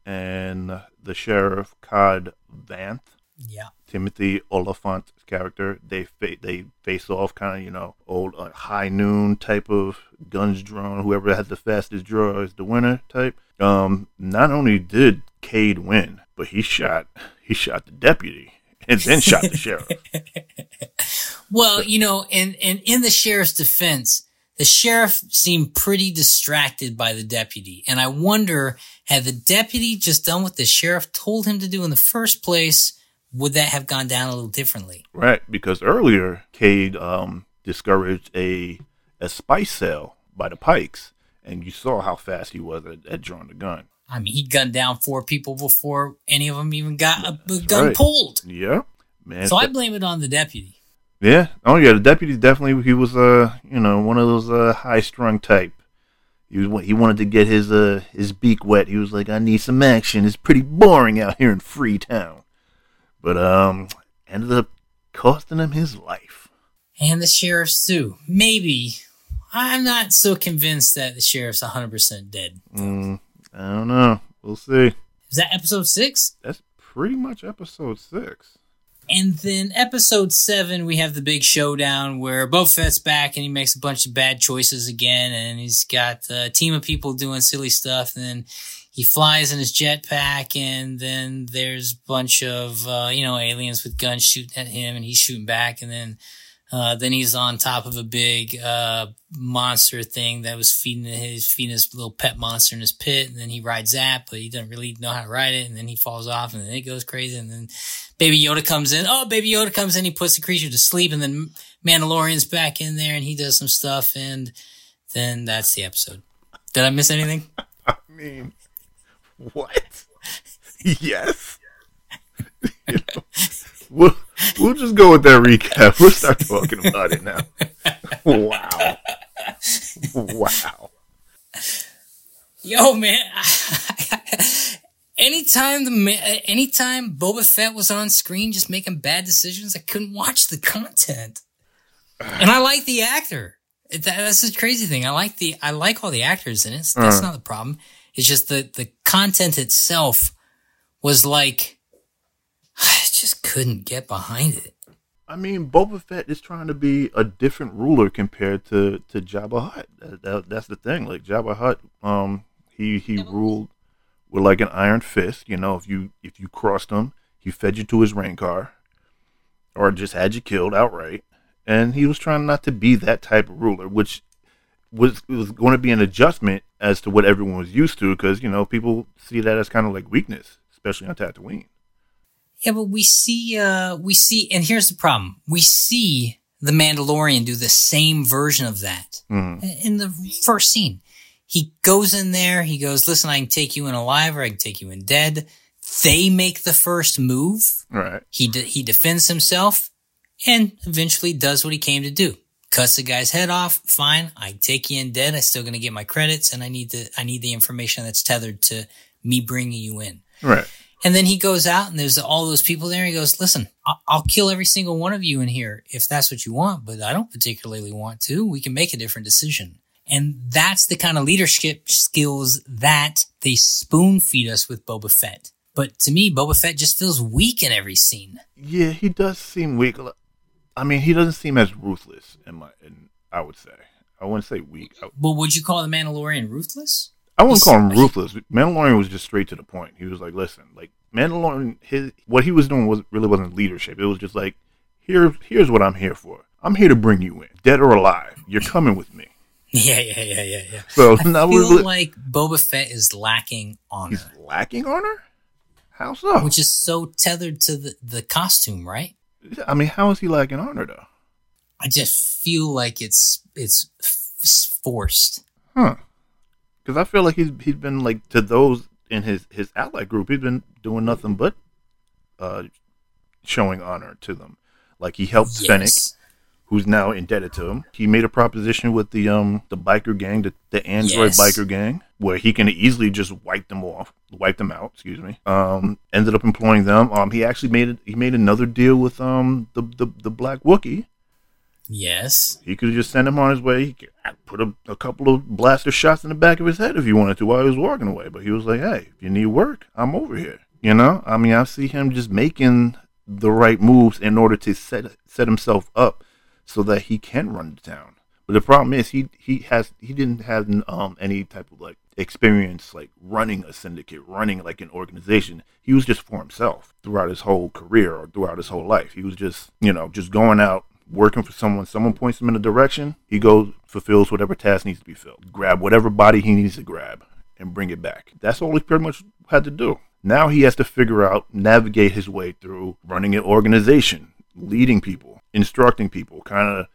the sheriff Cod Vanth. Yeah. Timothy Oliphant's character, they face off, kind of, old High Noon type of guns drawn. Whoever has the fastest draw is the winner type. Not only did Cade win, but he shot the deputy and then shot the sheriff. Well, and in the sheriff's defense, the sheriff seemed pretty distracted by the deputy, and I wonder, had the deputy just done what the sheriff told him to do in the first place, would that have gone down a little differently? Right, because earlier, Cade discouraged a spice sale by the Pikes, and you saw how fast he was at drawing the gun. I mean, he gunned down 4 people before any of them even got a gun pulled. Yeah, man. So I blame it on the deputy. Yeah. Oh, yeah, the deputy definitely, he was, one of those high-strung type. He wanted to get his beak wet. He was like, I need some action. It's pretty boring out here in Freetown. But ended up costing him his life. And the sheriff's too. Maybe. I'm not so convinced that the sheriff's 100% dead. I don't know. We'll see. Is that episode 6? That's pretty much episode 6. And then episode 7, we have the big showdown where Boba Fett's back and he makes a bunch of bad choices again. And he's got a team of people doing silly stuff. And then he flies in his jetpack, and then there's a bunch of, aliens with guns shooting at him, and he's shooting back. And then he's on top of a big monster thing that was feeding his little pet monster in his pit. And then he rides that, but he doesn't really know how to ride it. And then he falls off, and then it goes crazy. And then Baby Yoda comes in. Oh, Baby Yoda comes in. He puts the creature to sleep, and then Mandalorian's back in there, and he does some stuff. And then that's the episode. Did I miss anything? I mean... What? Yes. We'll just go with that recap. We'll start talking about it now. Wow. Wow. Yo, man. Anytime Boba Fett was on screen just making bad decisions, I couldn't watch the content. And I like the actor. That's the crazy thing. I like all the actors in it. So that's not the problem. It's just the content itself was like, I just couldn't get behind it. I mean, Boba Fett is trying to be a different ruler compared to Jabba Hutt. That's the thing. Like Jabba Hutt, he ruled with like an iron fist. You know, if you crossed him, he fed you to his Rancor, or just had you killed outright. And he was trying not to be that type of ruler, which was going to be an adjustment as to what everyone was used to, because, you know, people see that as kind of like weakness, especially on Tatooine. Yeah, but we see, and here's the problem. We see the Mandalorian do the same version of that in the first scene. He goes in there, he goes, listen, I can take you in alive or I can take you in dead. They make the first move. Right. He defends himself. And eventually does what he came to do. Cuts the guy's head off. Fine. I take you in dead. I'm still going to get my credits. And I need the information that's tethered to me bringing you in. Right. And then he goes out and there's all those people there. He goes, listen, I'll kill every single one of you in here if that's what you want, but I don't particularly want to. We can make a different decision. And that's the kind of leadership skills that they spoon feed us with Boba Fett. But to me, Boba Fett just feels weak in every scene. Yeah, he does seem weak. I mean, he doesn't seem as ruthless, I would say. I wouldn't say weak. But would you call the Mandalorian ruthless? I wouldn't call him ruthless. Mandalorian was just straight to the point. He was like, listen, like Mandalorian, what he was doing really wasn't leadership. It was just like, here's what I'm here for. I'm here to bring you in, dead or alive. You're coming with me. Yeah. So I feel like Boba Fett is lacking honor. He's lacking honor? How so? Which is so tethered to the costume, right? I mean, how is he lacking honor, though? I just feel like it's forced. Huh. Because I feel like he's been, like, to those in his ally group, he's been doing nothing but showing honor to them. Like, he helped Fennec, who's now indebted to him. He made a proposition with the biker gang, the android biker gang, where he can easily just wipe them out. Ended up employing them. He actually made another deal with the Black Wookiee. Yes. He could just send him on his way. He could put a couple of blaster shots in the back of his head if he wanted to while he was walking away. But he was like, hey, if you need work, I'm over here. You know? I mean, I see him just making the right moves in order to set himself up so that he can run the town. But the problem is he didn't have any type of like experience like running a syndicate, running like an organization. He was just for himself throughout his whole career or throughout his whole life. He was just, you know, just going out, working for someone. Someone points him in a direction. He goes, fulfills whatever task needs to be filled, grab whatever body he needs to grab and bring it back. That's all he pretty much had to do. Now he has to figure out, navigate his way through running an organization, leading people, instructing people, kind of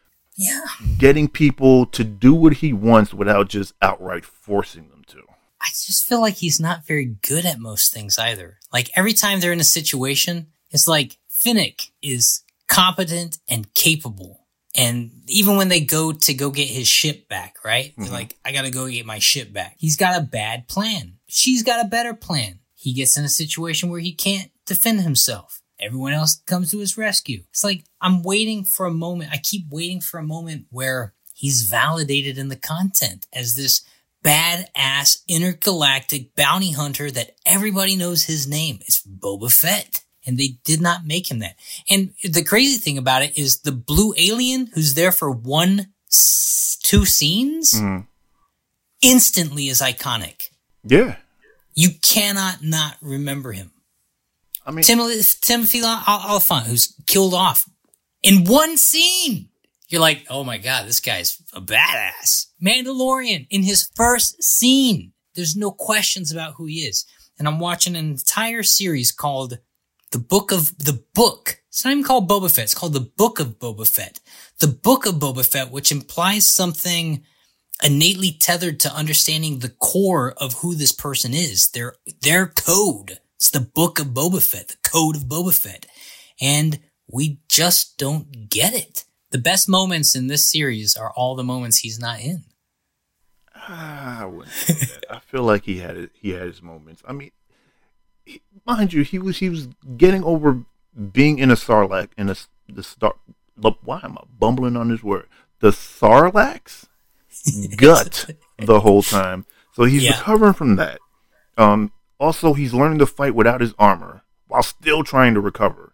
getting people to do what he wants without just outright forcing them to. I just feel like he's not very good at most things either. Like every time they're in a situation, it's like Finnick is competent and capable. And even when they go get his ship back, right? They're like, I got to go get my ship back. He's got a bad plan. She's got a better plan. He gets in a situation where he can't defend himself. Everyone else comes to his rescue. It's like, I'm waiting for a moment. I keep waiting for a moment where he's validated in the content as this badass intergalactic bounty hunter that everybody knows his name. It's Boba Fett. And they did not make him that. And the crazy thing about it is the blue alien who's there for two scenes instantly is iconic. Yeah. You cannot not remember him. I mean, Timothy Oliphant, who's killed off in one scene. You're like, oh my God, this guy's a badass. Mandalorian in his first scene. There's no questions about who he is. And I'm watching an entire series called The Book. It's not even called Boba Fett. It's called The Book of Boba Fett. The Book of Boba Fett, which implies something innately tethered to understanding the core of who this person is, their code. It's the Book of Boba Fett, the Code of Boba Fett. And we just don't get it. The best moments in this series are all the moments he's not in. I wouldn't say that. I feel like he had his moments. I mean, mind you, he was getting over being in a Sarlacc in the star. Why am I bumbling on this word? The Sarlacc's gut the whole time. So he's recovering from that. Also, he's learning to fight without his armor while still trying to recover.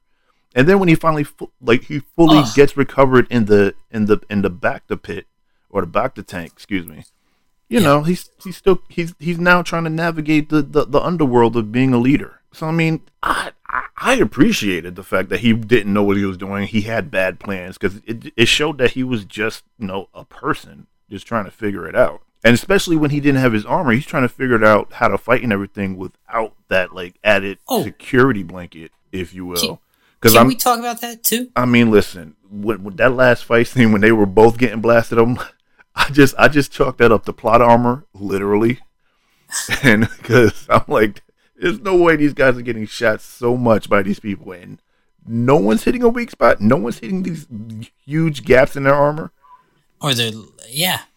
And then when he finally fully gets recovered in the Bacta pit or the Bacta tank, excuse me. You know, he's still now trying to navigate the underworld of being a leader. So I mean, I appreciated the fact that he didn't know what he was doing. He had bad plans because it showed that he was just, you know, a person just trying to figure it out. And especially when he didn't have his armor, he's trying to figure out how to fight and everything without that like added security blanket, if you will. Can we talk about that too? I mean, listen, when that last fight scene when they were both getting blasted, I just chalked that up to plot armor, literally, and because I'm like, there's no way these guys are getting shot so much by these people, and no one's hitting a weak spot. No one's hitting these huge gaps in their armor, or they're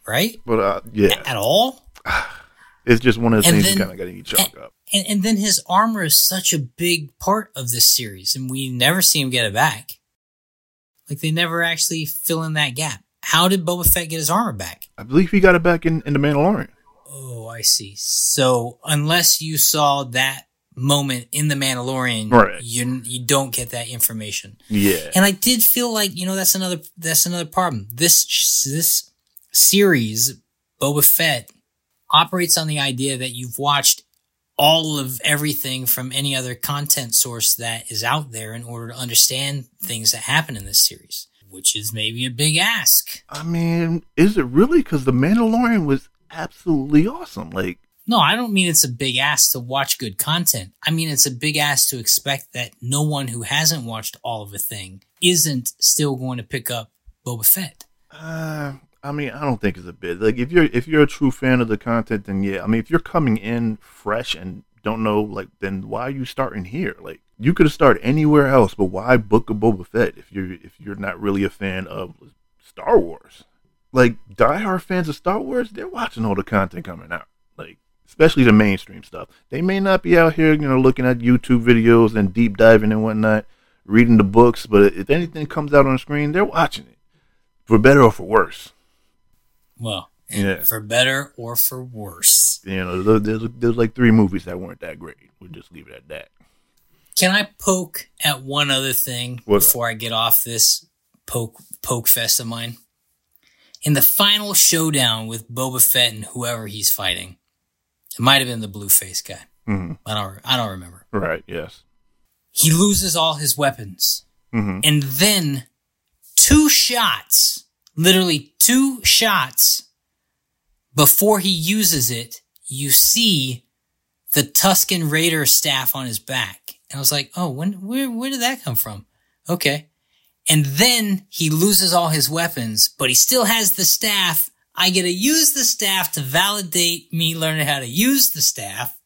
right, but at all. It's just one of the things you kind of got to chalk up. And then his armor is such a big part of this series, and we never see him get it back. Like they never actually fill in that gap. How did Boba Fett get his armor back? I believe he got it back in The Mandalorian. Oh, I see. So unless you saw that moment in The Mandalorian, right, you don't get that information. Yeah. And I did feel like, you know, that's another problem. This series, Boba Fett, operates on the idea that you've watched all of everything from any other content source that is out there in order to understand things that happen in this series. Which is maybe a big ask. I mean, is it really? Because The Mandalorian was absolutely awesome. Like, no, I don't mean it's a big ask to watch good content. I mean, it's a big ask to expect that no one who hasn't watched all of a thing isn't still going to pick up Boba Fett. I mean, I don't think it's a bit. Like, if you're a true fan of the content, then yeah. I mean, if you're coming in fresh and don't know, like, then why are you starting here? Like, you could have started anywhere else, but why Book of Boba Fett if you're not really a fan of Star Wars? Like, diehard fans of Star Wars, they're watching all the content coming out, like, especially the mainstream stuff. They may not be out here, you know, looking at YouTube videos and deep diving and whatnot, reading the books, but if anything comes out on the screen, they're watching it, for better or for worse. Well, yeah. For better or for worse. You know, there's like three movies that weren't that great. We'll just leave it at that. Can I poke at one other thing before I get off this poke fest of mine? In the final showdown with Boba Fett and whoever he's fighting, it might have been the blue-faced guy. Mm-hmm. I don't remember. Right, yes. He loses all his weapons. Mm-hmm. And then literally two shots, before he uses it, you see the Tusken Raider staff on his back. And I was like, oh, where did that come from? Okay. And then he loses all his weapons, but he still has the staff. I get to use the staff to validate me learning how to use the staff.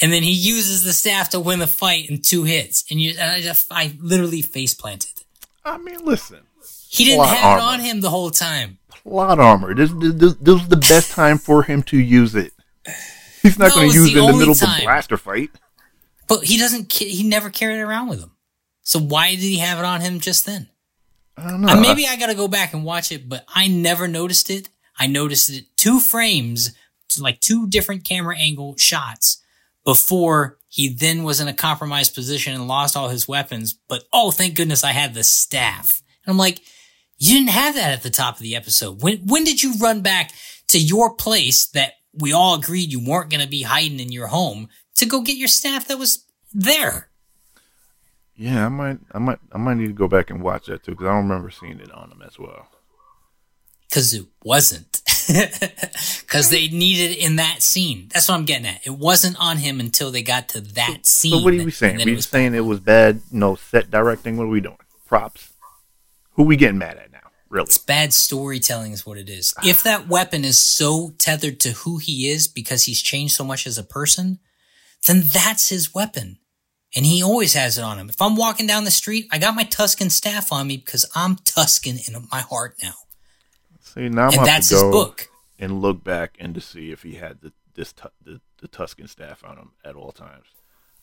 And then he uses the staff to win the fight in two hits. And I literally face planted. I mean, listen. He didn't have it on him the whole time. Plot armor. This was the best time for him to use it. He's not going to use it in the middle of a blaster fight. But he never carried it around with him. So why did he have it on him just then? I don't know. Maybe I got to go back and watch it, but I never noticed it. I noticed it two frames, like two different camera angle shots before he then was in a compromised position and lost all his weapons. But, oh, thank goodness I had the staff. And I'm like, you didn't have that at the top of the episode. When did you run back to your place that we all agreed you weren't going to be hiding in your home to go get your staff that was there? Yeah, I might need to go back and watch that too, because I don't remember seeing it on them as well. Because it wasn't. Because they needed it in that scene. That's what I'm getting at. It wasn't on him until they got to that scene. So what are we saying? Are we saying it was bad? No, set directing. What are we doing? Props. Who we getting mad at now? Really? It's bad storytelling is what it is. If that weapon is so tethered to who he is because he's changed so much as a person, then that's his weapon. And he always has it on him. If I'm walking down the street, I got my Tuscan staff on me because I'm Tuscan in my heart now. See, now I'm going to go and look back and to see if he had the Tuscan staff on him at all times.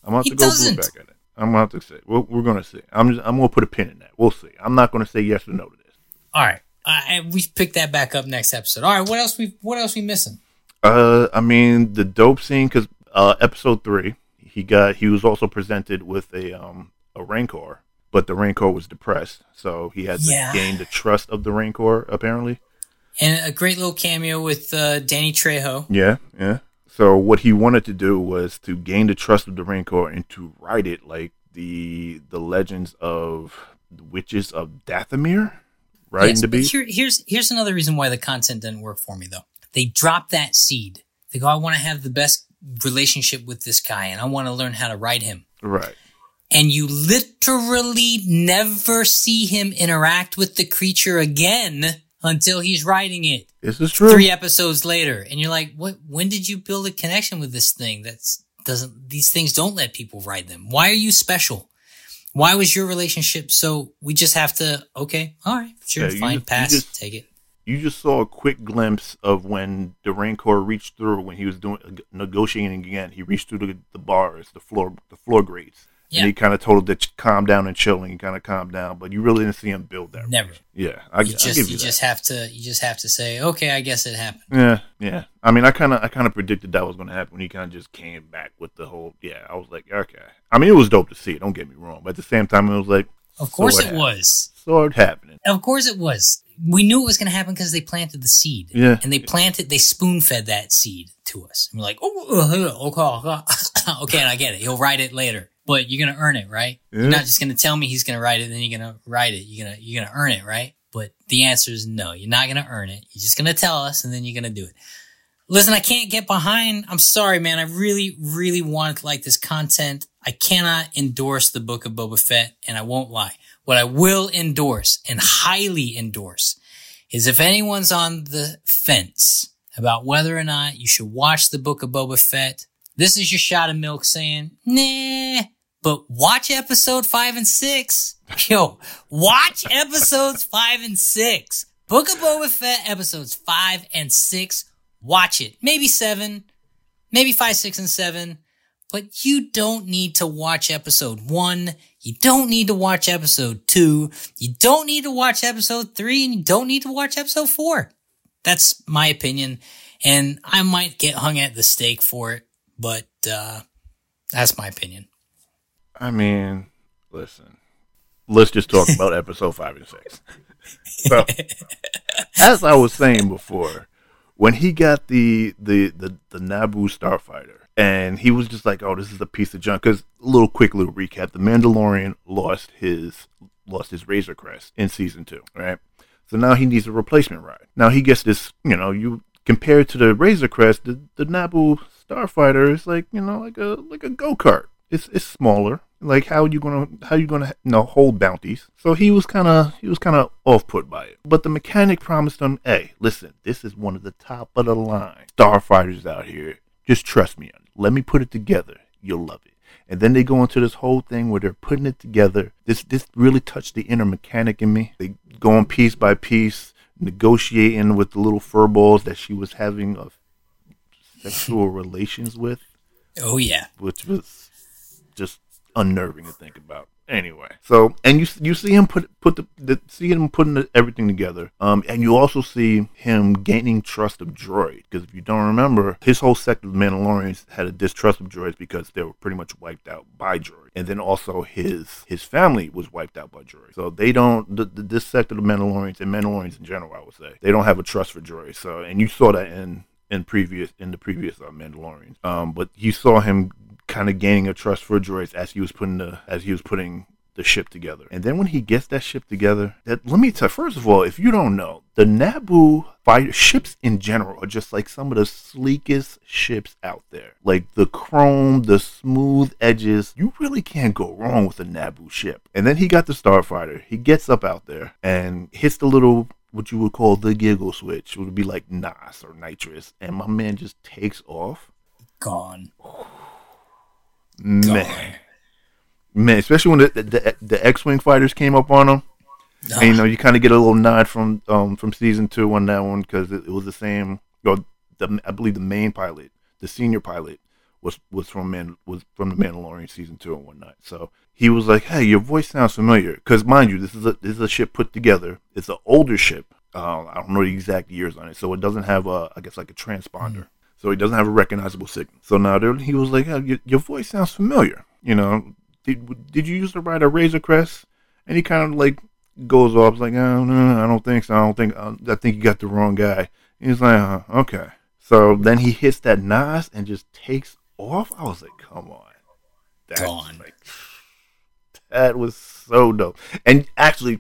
I'm going to have to go look back at it. I'm going to have to say. We're going to see. I'm going to put a pin in that. We'll see. I'm not going to say yes or no to this. All right. We pick that back up next episode. All right. What else we missing? I mean, the dope scene, because episode 3, he was also presented with a Rancor, but the Rancor was depressed, so he had to gain the trust of the Rancor, apparently. And a great little cameo with Danny Trejo. Yeah. So what he wanted to do was to gain the trust of the Rancor and to ride it like the legends of the witches of Dathomir, right? Yes, but here's another reason why the content didn't work for me, though. They drop that seed. They go, I want to have the best relationship with this guy, and I want to learn how to ride him. Right. And you literally never see him interact with the creature again until he's riding it. This is true. 3 episodes later, and you're like, "What? When did you build a connection with this thing? These things don't let people ride them. Why are you special? Why was your relationship so? We just have to. Okay, all right, sure, fine, pass, take it." You just saw a quick glimpse of when the Rancor reached through when he was negotiating again. He reached through the bars, the floor grates, and he kind of told him to calm down and chill, and he kind of calmed down. But you really didn't see him build that. Never. Range. Yeah, You just have to say, okay, I guess it happened. Yeah. I mean, I kind of predicted that was going to happen when he kind of just came back with the whole. Yeah, I was like, okay. I mean, it was dope to see. Don't get me wrong, but at the same time, it was like, of course it was. So it happened. Of course it was. We knew it was going to happen because they planted the seed. Yeah. And they spoon-fed that seed to us. And we're like, okay, and I get it. He'll write it later. But you're going to earn it, right? Yeah. You're not just going to tell me he's going to write it, and then you're going to write it. You're going to earn it, right? But the answer is no. You're not going to earn it. You're just going to tell us, and then you're going to do it. Listen, I can't get behind. I'm sorry, man. I really, really want to like this content. I cannot endorse the Book of Boba Fett, and I won't lie. What I will endorse and highly endorse is if anyone's on the fence about whether or not you should watch the Book of Boba Fett, this is your shot of milk saying, nah, but watch episode 5 and 6. Yo, watch episodes 5 and 6. Book of Boba Fett episodes 5 and 6. Watch it. Maybe 7, maybe 5, 6, and 7. But you don't need to watch episode 1. You don't need to watch episode 2. You don't need to watch episode 3. And you don't need to watch episode 4. That's my opinion. And I might get hung at the stake for it. But that's my opinion. I mean, listen. Let's just talk about episode 5 and 6. So, as I was saying before, when he got the Naboo starfighter, and he was just like, oh, this is a piece of junk. Because a quick little recap, the Mandalorian lost his Razor Crest in season 2, right? So now he needs a replacement ride. Now he gets this, you compare it to the Razor Crest, the Naboo starfighter is like, like a go-kart. It's smaller. Like how are you gonna hold bounties? So he was kinda off put by it. But the mechanic promised him, hey, listen, this is one of the top of the line starfighters out here. Just trust me on it. Let me put it together. You'll love it. And then they go into this whole thing where they're putting it together. This really touched the inner mechanic in me. They go on piece by piece, negotiating with the little furballs that she was having of sexual relations with. Oh, yeah. Which was just unnerving to think about. Anyway, so and you see him putting everything together, and you also see him gaining trust of droids. Because if you don't remember, his whole sect of Mandalorians had a distrust of droids because they were pretty much wiped out by droids, and then also his family was wiped out by droids. So they don't this sect of the Mandalorians and Mandalorians in general, I would say, they don't have a trust for droids. So and you saw that in the previous Mandalorians, but you saw him kind of gaining a trust for droids as he was putting the ship together. And then when he gets that ship together, let me tell you, first of all, if you don't know, the Naboo fighter ships in general are just like some of the sleekest ships out there. Like the chrome, the smooth edges. You really can't go wrong with a Naboo ship. And then he got the starfighter. He gets up out there and hits the little, what you would call the giggle switch. It would be like NOS or nitrous. And my man just takes off. Gone. Man, man, especially when the X-Wing fighters came up on them. And, you know, you kind of get a little nod from season 2 on that one, because it was the same. You know, I believe the main pilot, the senior pilot, was from The Mandalorian season 2 and whatnot. So he was like, "Hey, your voice sounds familiar." Because mind you, this is a ship put together. It's an older ship. I don't know the exact years on it, so it doesn't have a transponder. Mm. So it doesn't have a recognizable signal. So now he was like, "Hey, your voice sounds familiar. You know, did you used to ride a Razor Crest?" And he kind of like goes off like, "Oh no, I don't think so. I think you got the wrong guy." And he's like, "Okay." So then he hits that Nas and just takes off. I was like, "Come on, that was so dope." And actually,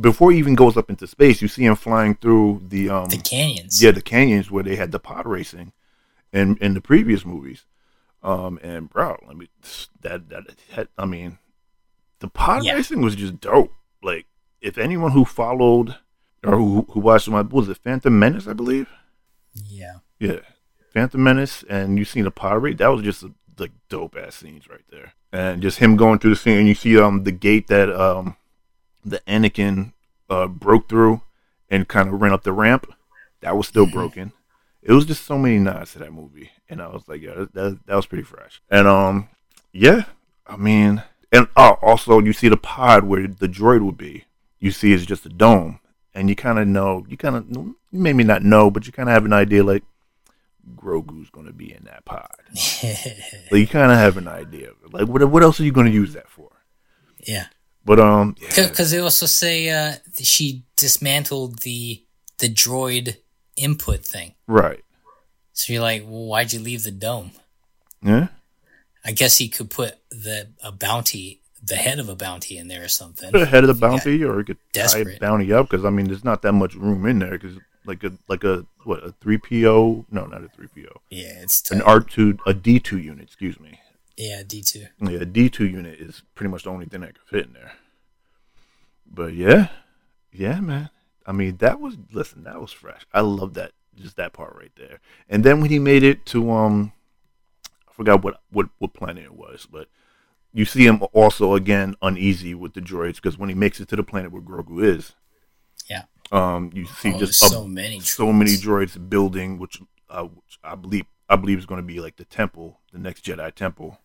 before he even goes up into space, you see him flying through the canyons. Yeah, the canyons where they had the pod racing, in the previous movies. And bro, I mean, the pod racing was just dope. Like, if anyone who followed or who watched was it Phantom Menace, I believe. Yeah. Phantom Menace, and you seen the pod race. That was just like dope ass scenes right there, and just him going through the scene. And you see the gate that the Anakin broke through and kind of ran up the ramp. That was still broken. It was just so many nods to that movie, and I was like, yeah, that was pretty fresh. And also you see the pod where the droid would be. You see it's just a dome, and you kind of know. You kind of maybe not know, but you kind of have an idea like, Grogu's gonna be in that pod. Like, you kind of have an idea. Like, what else are you gonna use that for? Yeah, but because they also say she dismantled the droid input thing, right? So you're like, well, why'd you leave the dome? Yeah, I guess he could put the head of a bounty in there or something. Put the head of the bounty, or he could tie a bounty up, because I mean, there's not that much room in there because. Like a 3PO? No, not a 3PO. Yeah, it's tough. An R2, a D2 unit, excuse me. Yeah, D2. Yeah, a D2 unit is pretty much the only thing that could fit in there. But yeah, man. I mean, that was fresh. I love that, just that part right there. And then when he made it to, I forgot what planet it was, but you see him also, again, uneasy with the droids, because when he makes it to the planet where Grogu is, you see so many droids building, which I believe is going to be like the temple, the next Jedi temple.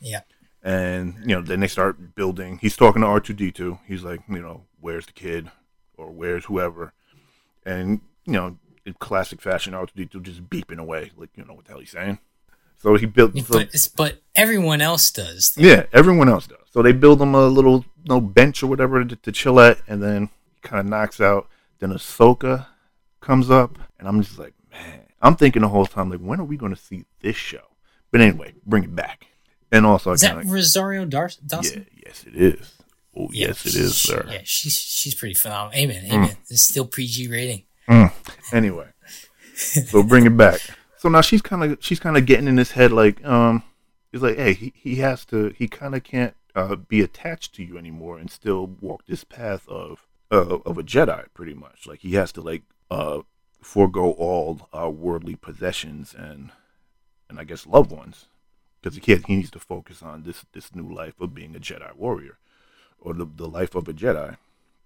Yeah. And you know, then they start building. He's talking to R2-D2. He's like, you know, where's the kid, or where's whoever? And you know, in classic fashion, R2-D2 just beeping away, like you know what the hell he's saying. So he built. But everyone else does. Yeah, everyone else does. So they build him a little bench or whatever to chill at, and then kind of knocks out. Then Ahsoka comes up, and I'm just like, man. I'm thinking the whole time, like, when are we going to see this show? But anyway, bring it back. And also, is that Rosario Dawson? Yeah, yes, it is. Oh, yeah, yes, it is, sir. Yeah, she's pretty phenomenal. Amen. It's still PG rating. Anyway, so bring it back. So now she's kind of getting in his head, like, it's like, hey, he kind of can't be attached to you anymore, and still walk this path of a Jedi, pretty much. Like, he has to forego all worldly possessions and I guess loved ones, because he needs to focus on this new life of being a Jedi warrior, or the life of a Jedi,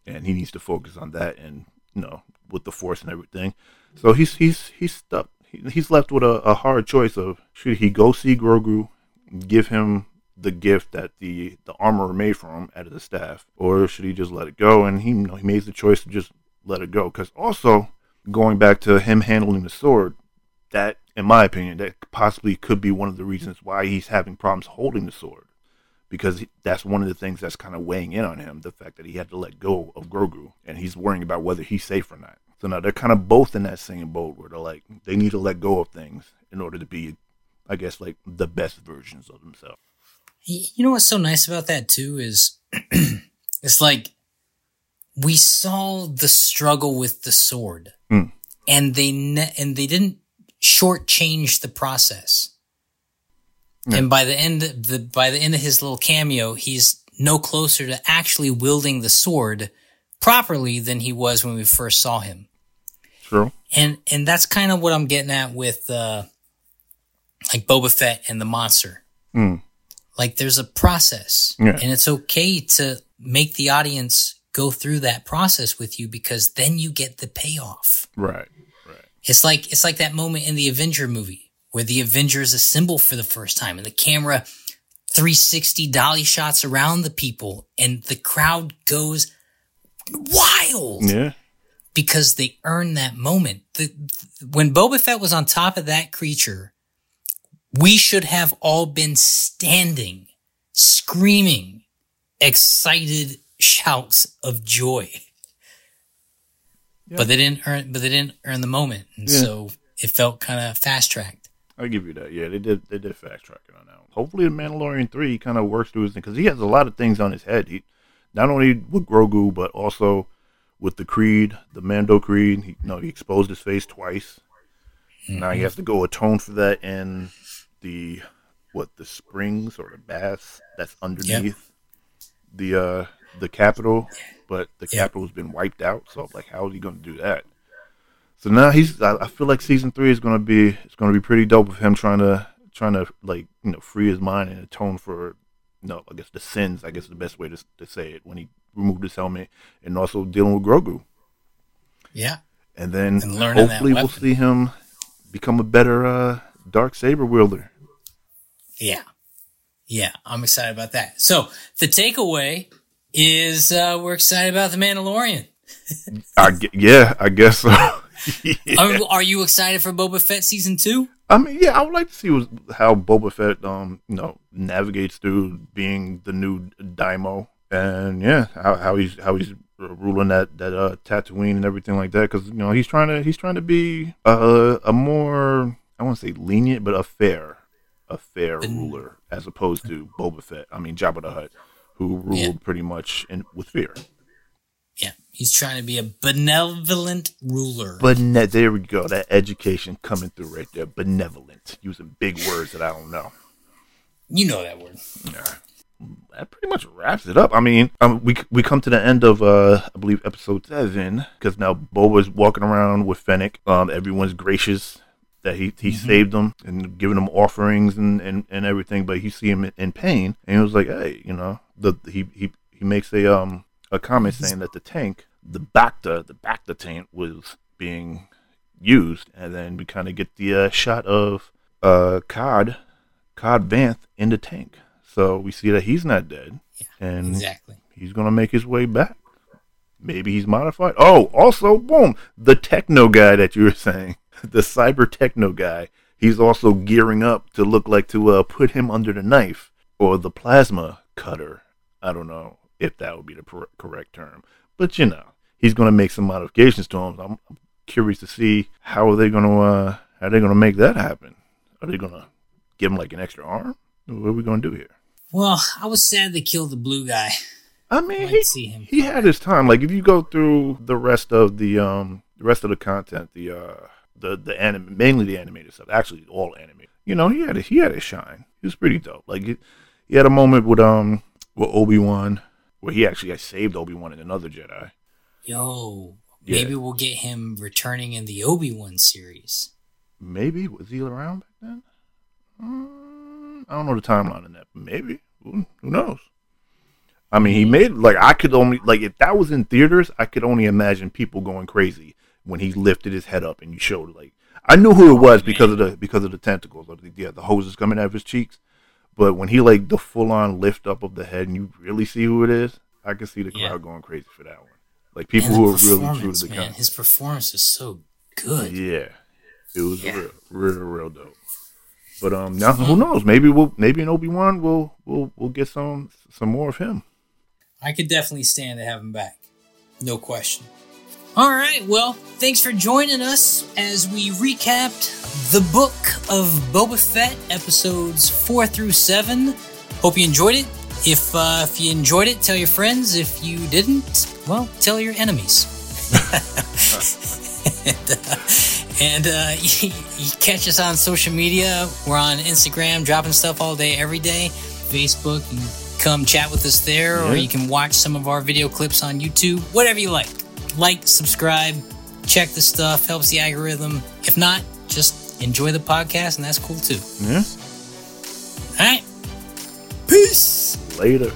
and he needs to focus on that, and you know, with the Force and everything. So he's stuck. He's left with a hard choice of, should he go see Grogu, give him the gift that the armorer made for him out of the staff, or should he just let it go? And he made the choice to just let it go, because also, going back to him handling the sword, that, in my opinion, that possibly could be one of the reasons why he's having problems holding the sword, because that's one of the things that's kind of weighing in on him, the fact that he had to let go of Grogu, and he's worrying about whether he's safe or not. So now they're kind of both in that same boat, where they're like, they need to let go of things in order to be, I guess, like, the best versions of themselves. You know what's so nice about that, too, is it's like we saw the struggle with the sword, and they didn't shortchange the process. Yeah. And by the end of his little cameo, he's no closer to actually wielding the sword properly than he was when we first saw him. True. And that's kind of what I'm getting at with like Boba Fett and the monster. Like, there's a process, and it's okay to make the audience go through that process with you, because then you get the payoff. Right, right. It's like that moment in the Avenger movie where the Avengers assemble for the first time and the camera 360 dolly shots around the people and the crowd goes wild. Yeah. Because they earned that moment. When Boba Fett was on top of that creature, we should have all been standing, screaming, excited shouts of joy. Yeah. But they didn't earn the moment, and so it felt kind of fast-tracked. I'll give you that. Yeah, they did fast-tracking on that one. Hopefully, The Mandalorian 3 kind of works through his thing, because he has a lot of things on his head. He not only with Grogu, but also with the Creed, the Mando Creed. He exposed his face twice. Mm-hmm. Now he has to go atone for that in the springs or the baths that's underneath the Capitol, but the Capitol's been wiped out. So I'm like, how is he going to do that? So now I feel like season 3 is going to be, it's going to be pretty dope of him trying to like, free his mind and atone for, I guess the sins, I guess is the best way to say it, when he removed his helmet, and also dealing with Grogu. Yeah. And then hopefully we'll see him become a better Darksaber wielder. Yeah. Yeah, I'm excited about that. So the takeaway is we're excited about The Mandalorian. I guess so. Yeah. Are you excited for Boba Fett Season 2? I mean, yeah, I would like to see how Boba Fett navigates through being the new Daimo, and how he's ruling that Tatooine and everything like that, because he's trying to be a more, I won't say lenient, but a fair ruler, as opposed to Boba Fett. I mean Jabba the Hutt, who ruled pretty much with fear. Yeah, he's trying to be a benevolent ruler. But there we go, that education coming through right there. Benevolent, using big words that I don't know. You know that word. Yeah. That pretty much wraps it up. I mean, we come to the end of, I believe, episode 7, because now Boba's walking around with Fennec. Everyone's gracious that he saved them and giving them offerings and everything, but he see him in pain, and he was like, hey, he makes a comment saying that the tank, the Bacta tank was being used, and then we kind of get the shot of Cod Vanth in the tank. So we see that he's not dead, and he's going to make his way back. Maybe he's modified. Oh, also, boom, the techno guy that you were saying, the cyber techno guy, he's also gearing up to look like to put him under the knife or the plasma cutter. I don't know if that would be the correct term, but he's going to make some modifications to him. I'm curious to see how are they going to make that happen. Are they going to give him like an extra arm? What are we going to do here? Well, I was sad they killed the blue guy. I mean, he had his time. Like, if you go through the rest of the content, mainly the animated stuff, actually all animated. He had a shine. He was pretty dope. Like, he had a moment with Obi-Wan where he actually saved Obi-Wan and another Jedi. Yo, maybe we'll get him returning in the Obi-Wan series. Maybe. Was he around back then? I don't know the timeline in that, but maybe. Who knows? I mean, he made, like, I could only, like, if that was in theaters, I could only imagine people going crazy when he lifted his head up and you showed, like, I knew who it was because of the tentacles, or the hoses coming out of his cheeks. But when he, like, the full-on lift up of the head and you really see who it is, I could see the crowd going crazy for that one. Like, people who are really true to the content. His performance is so good. Yeah. It was real dope. But now who knows? Maybe in Obi-Wan we'll get some more of him. I could definitely stand to have him back, no question. All right, well, thanks for joining us as we recapped The Book of Boba Fett, episodes 4 through 7. Hope you enjoyed it. If you enjoyed it, tell your friends. If you didn't, well, tell your enemies. And you catch us on social media. We're on Instagram, dropping stuff all day, every day. Facebook, you can come chat with us there, or you can watch some of our video clips on YouTube. Whatever you like. Like, subscribe, check the stuff, helps the algorithm. If not, just enjoy the podcast, and that's cool too. Yeah. All right. Peace. Later.